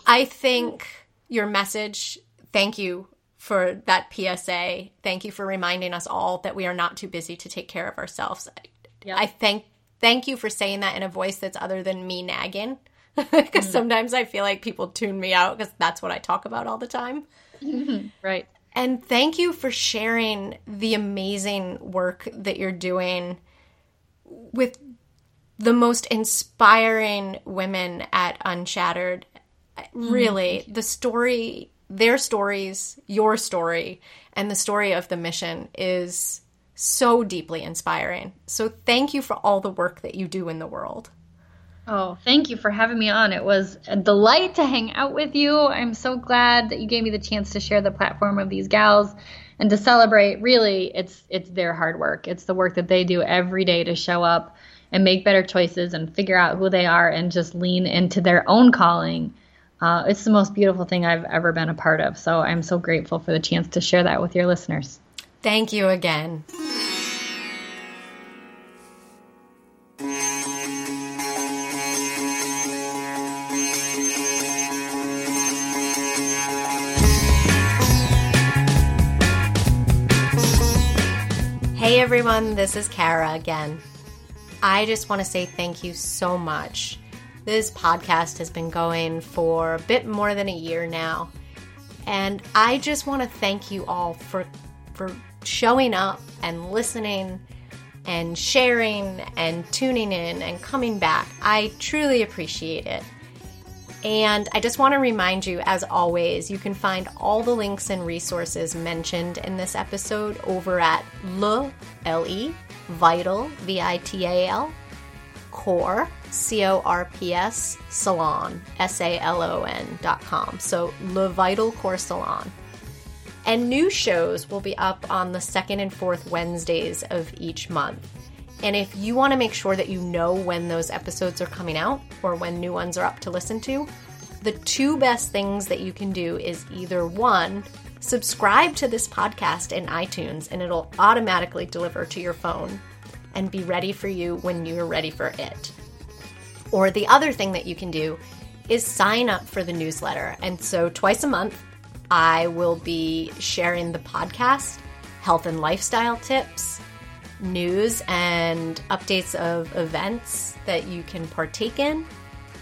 I think your message, thank you for that PSA. Thank you for reminding us all that we are not too busy to take care of ourselves. Yep. I thank you for saying that in a voice that's other than me nagging, because sometimes I feel like people tune me out because that's what I talk about all the time. Mm-hmm. Right. And thank you for sharing the amazing work that you're doing with the most inspiring women at Unshattered. Really, the story, their stories, your story, and the story of the mission is so deeply inspiring. So thank you for all the work that you do in the world. Oh, thank you for having me on. It was a delight to hang out with you. I'm so glad that you gave me the chance to share the platform of these gals and to celebrate. Really, it's their hard work. It's the work that they do every day to show up and make better choices and figure out who they are and just lean into their own calling. It's the most beautiful thing I've ever been a part of. So I'm so grateful for the chance to share that with your listeners. Thank you again. Hey everyone, this is Kara again. I just want to say thank you so much. This podcast has been going for a bit more than a year now, and I just want to thank you all for showing up and listening and sharing and tuning in and coming back. I truly appreciate it. And I just want to remind you, as always, you can find all the links and resources mentioned in this episode over at Le Vital Corps, Corps Salon, Salon.com. So Le Vital Corps Salon. And new shows will be up on the 2nd and 4th Wednesdays of each month. And if you want to make sure that you know when those episodes are coming out or when new ones are up to listen to, the 2 best things that you can do is either 1, subscribe to this podcast in iTunes and it'll automatically deliver to your phone and be ready for you when you're ready for it. Or the other thing that you can do is sign up for the newsletter. And so twice a month, I will be sharing the podcast, health and lifestyle tips, news and updates of events that you can partake in.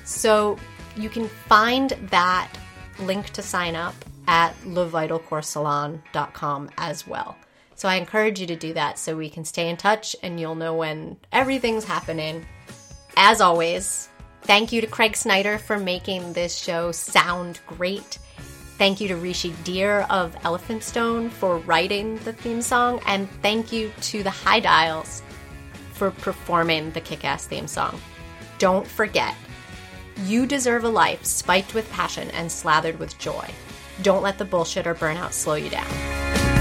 So you can find that link to sign up at levitalcorpssalon.com as well. So I encourage you to do that so we can stay in touch and you'll know when everything's happening. As always, thank you to Craig Snyder for making this show sound great. Thank you to Rishi Dhir of Elephant Stone for writing the theme song. And thank you to the High Dials for performing the kick-ass theme song. Don't forget, you deserve a life spiked with passion and slathered with joy. Don't let the bullshit or burnout slow you down.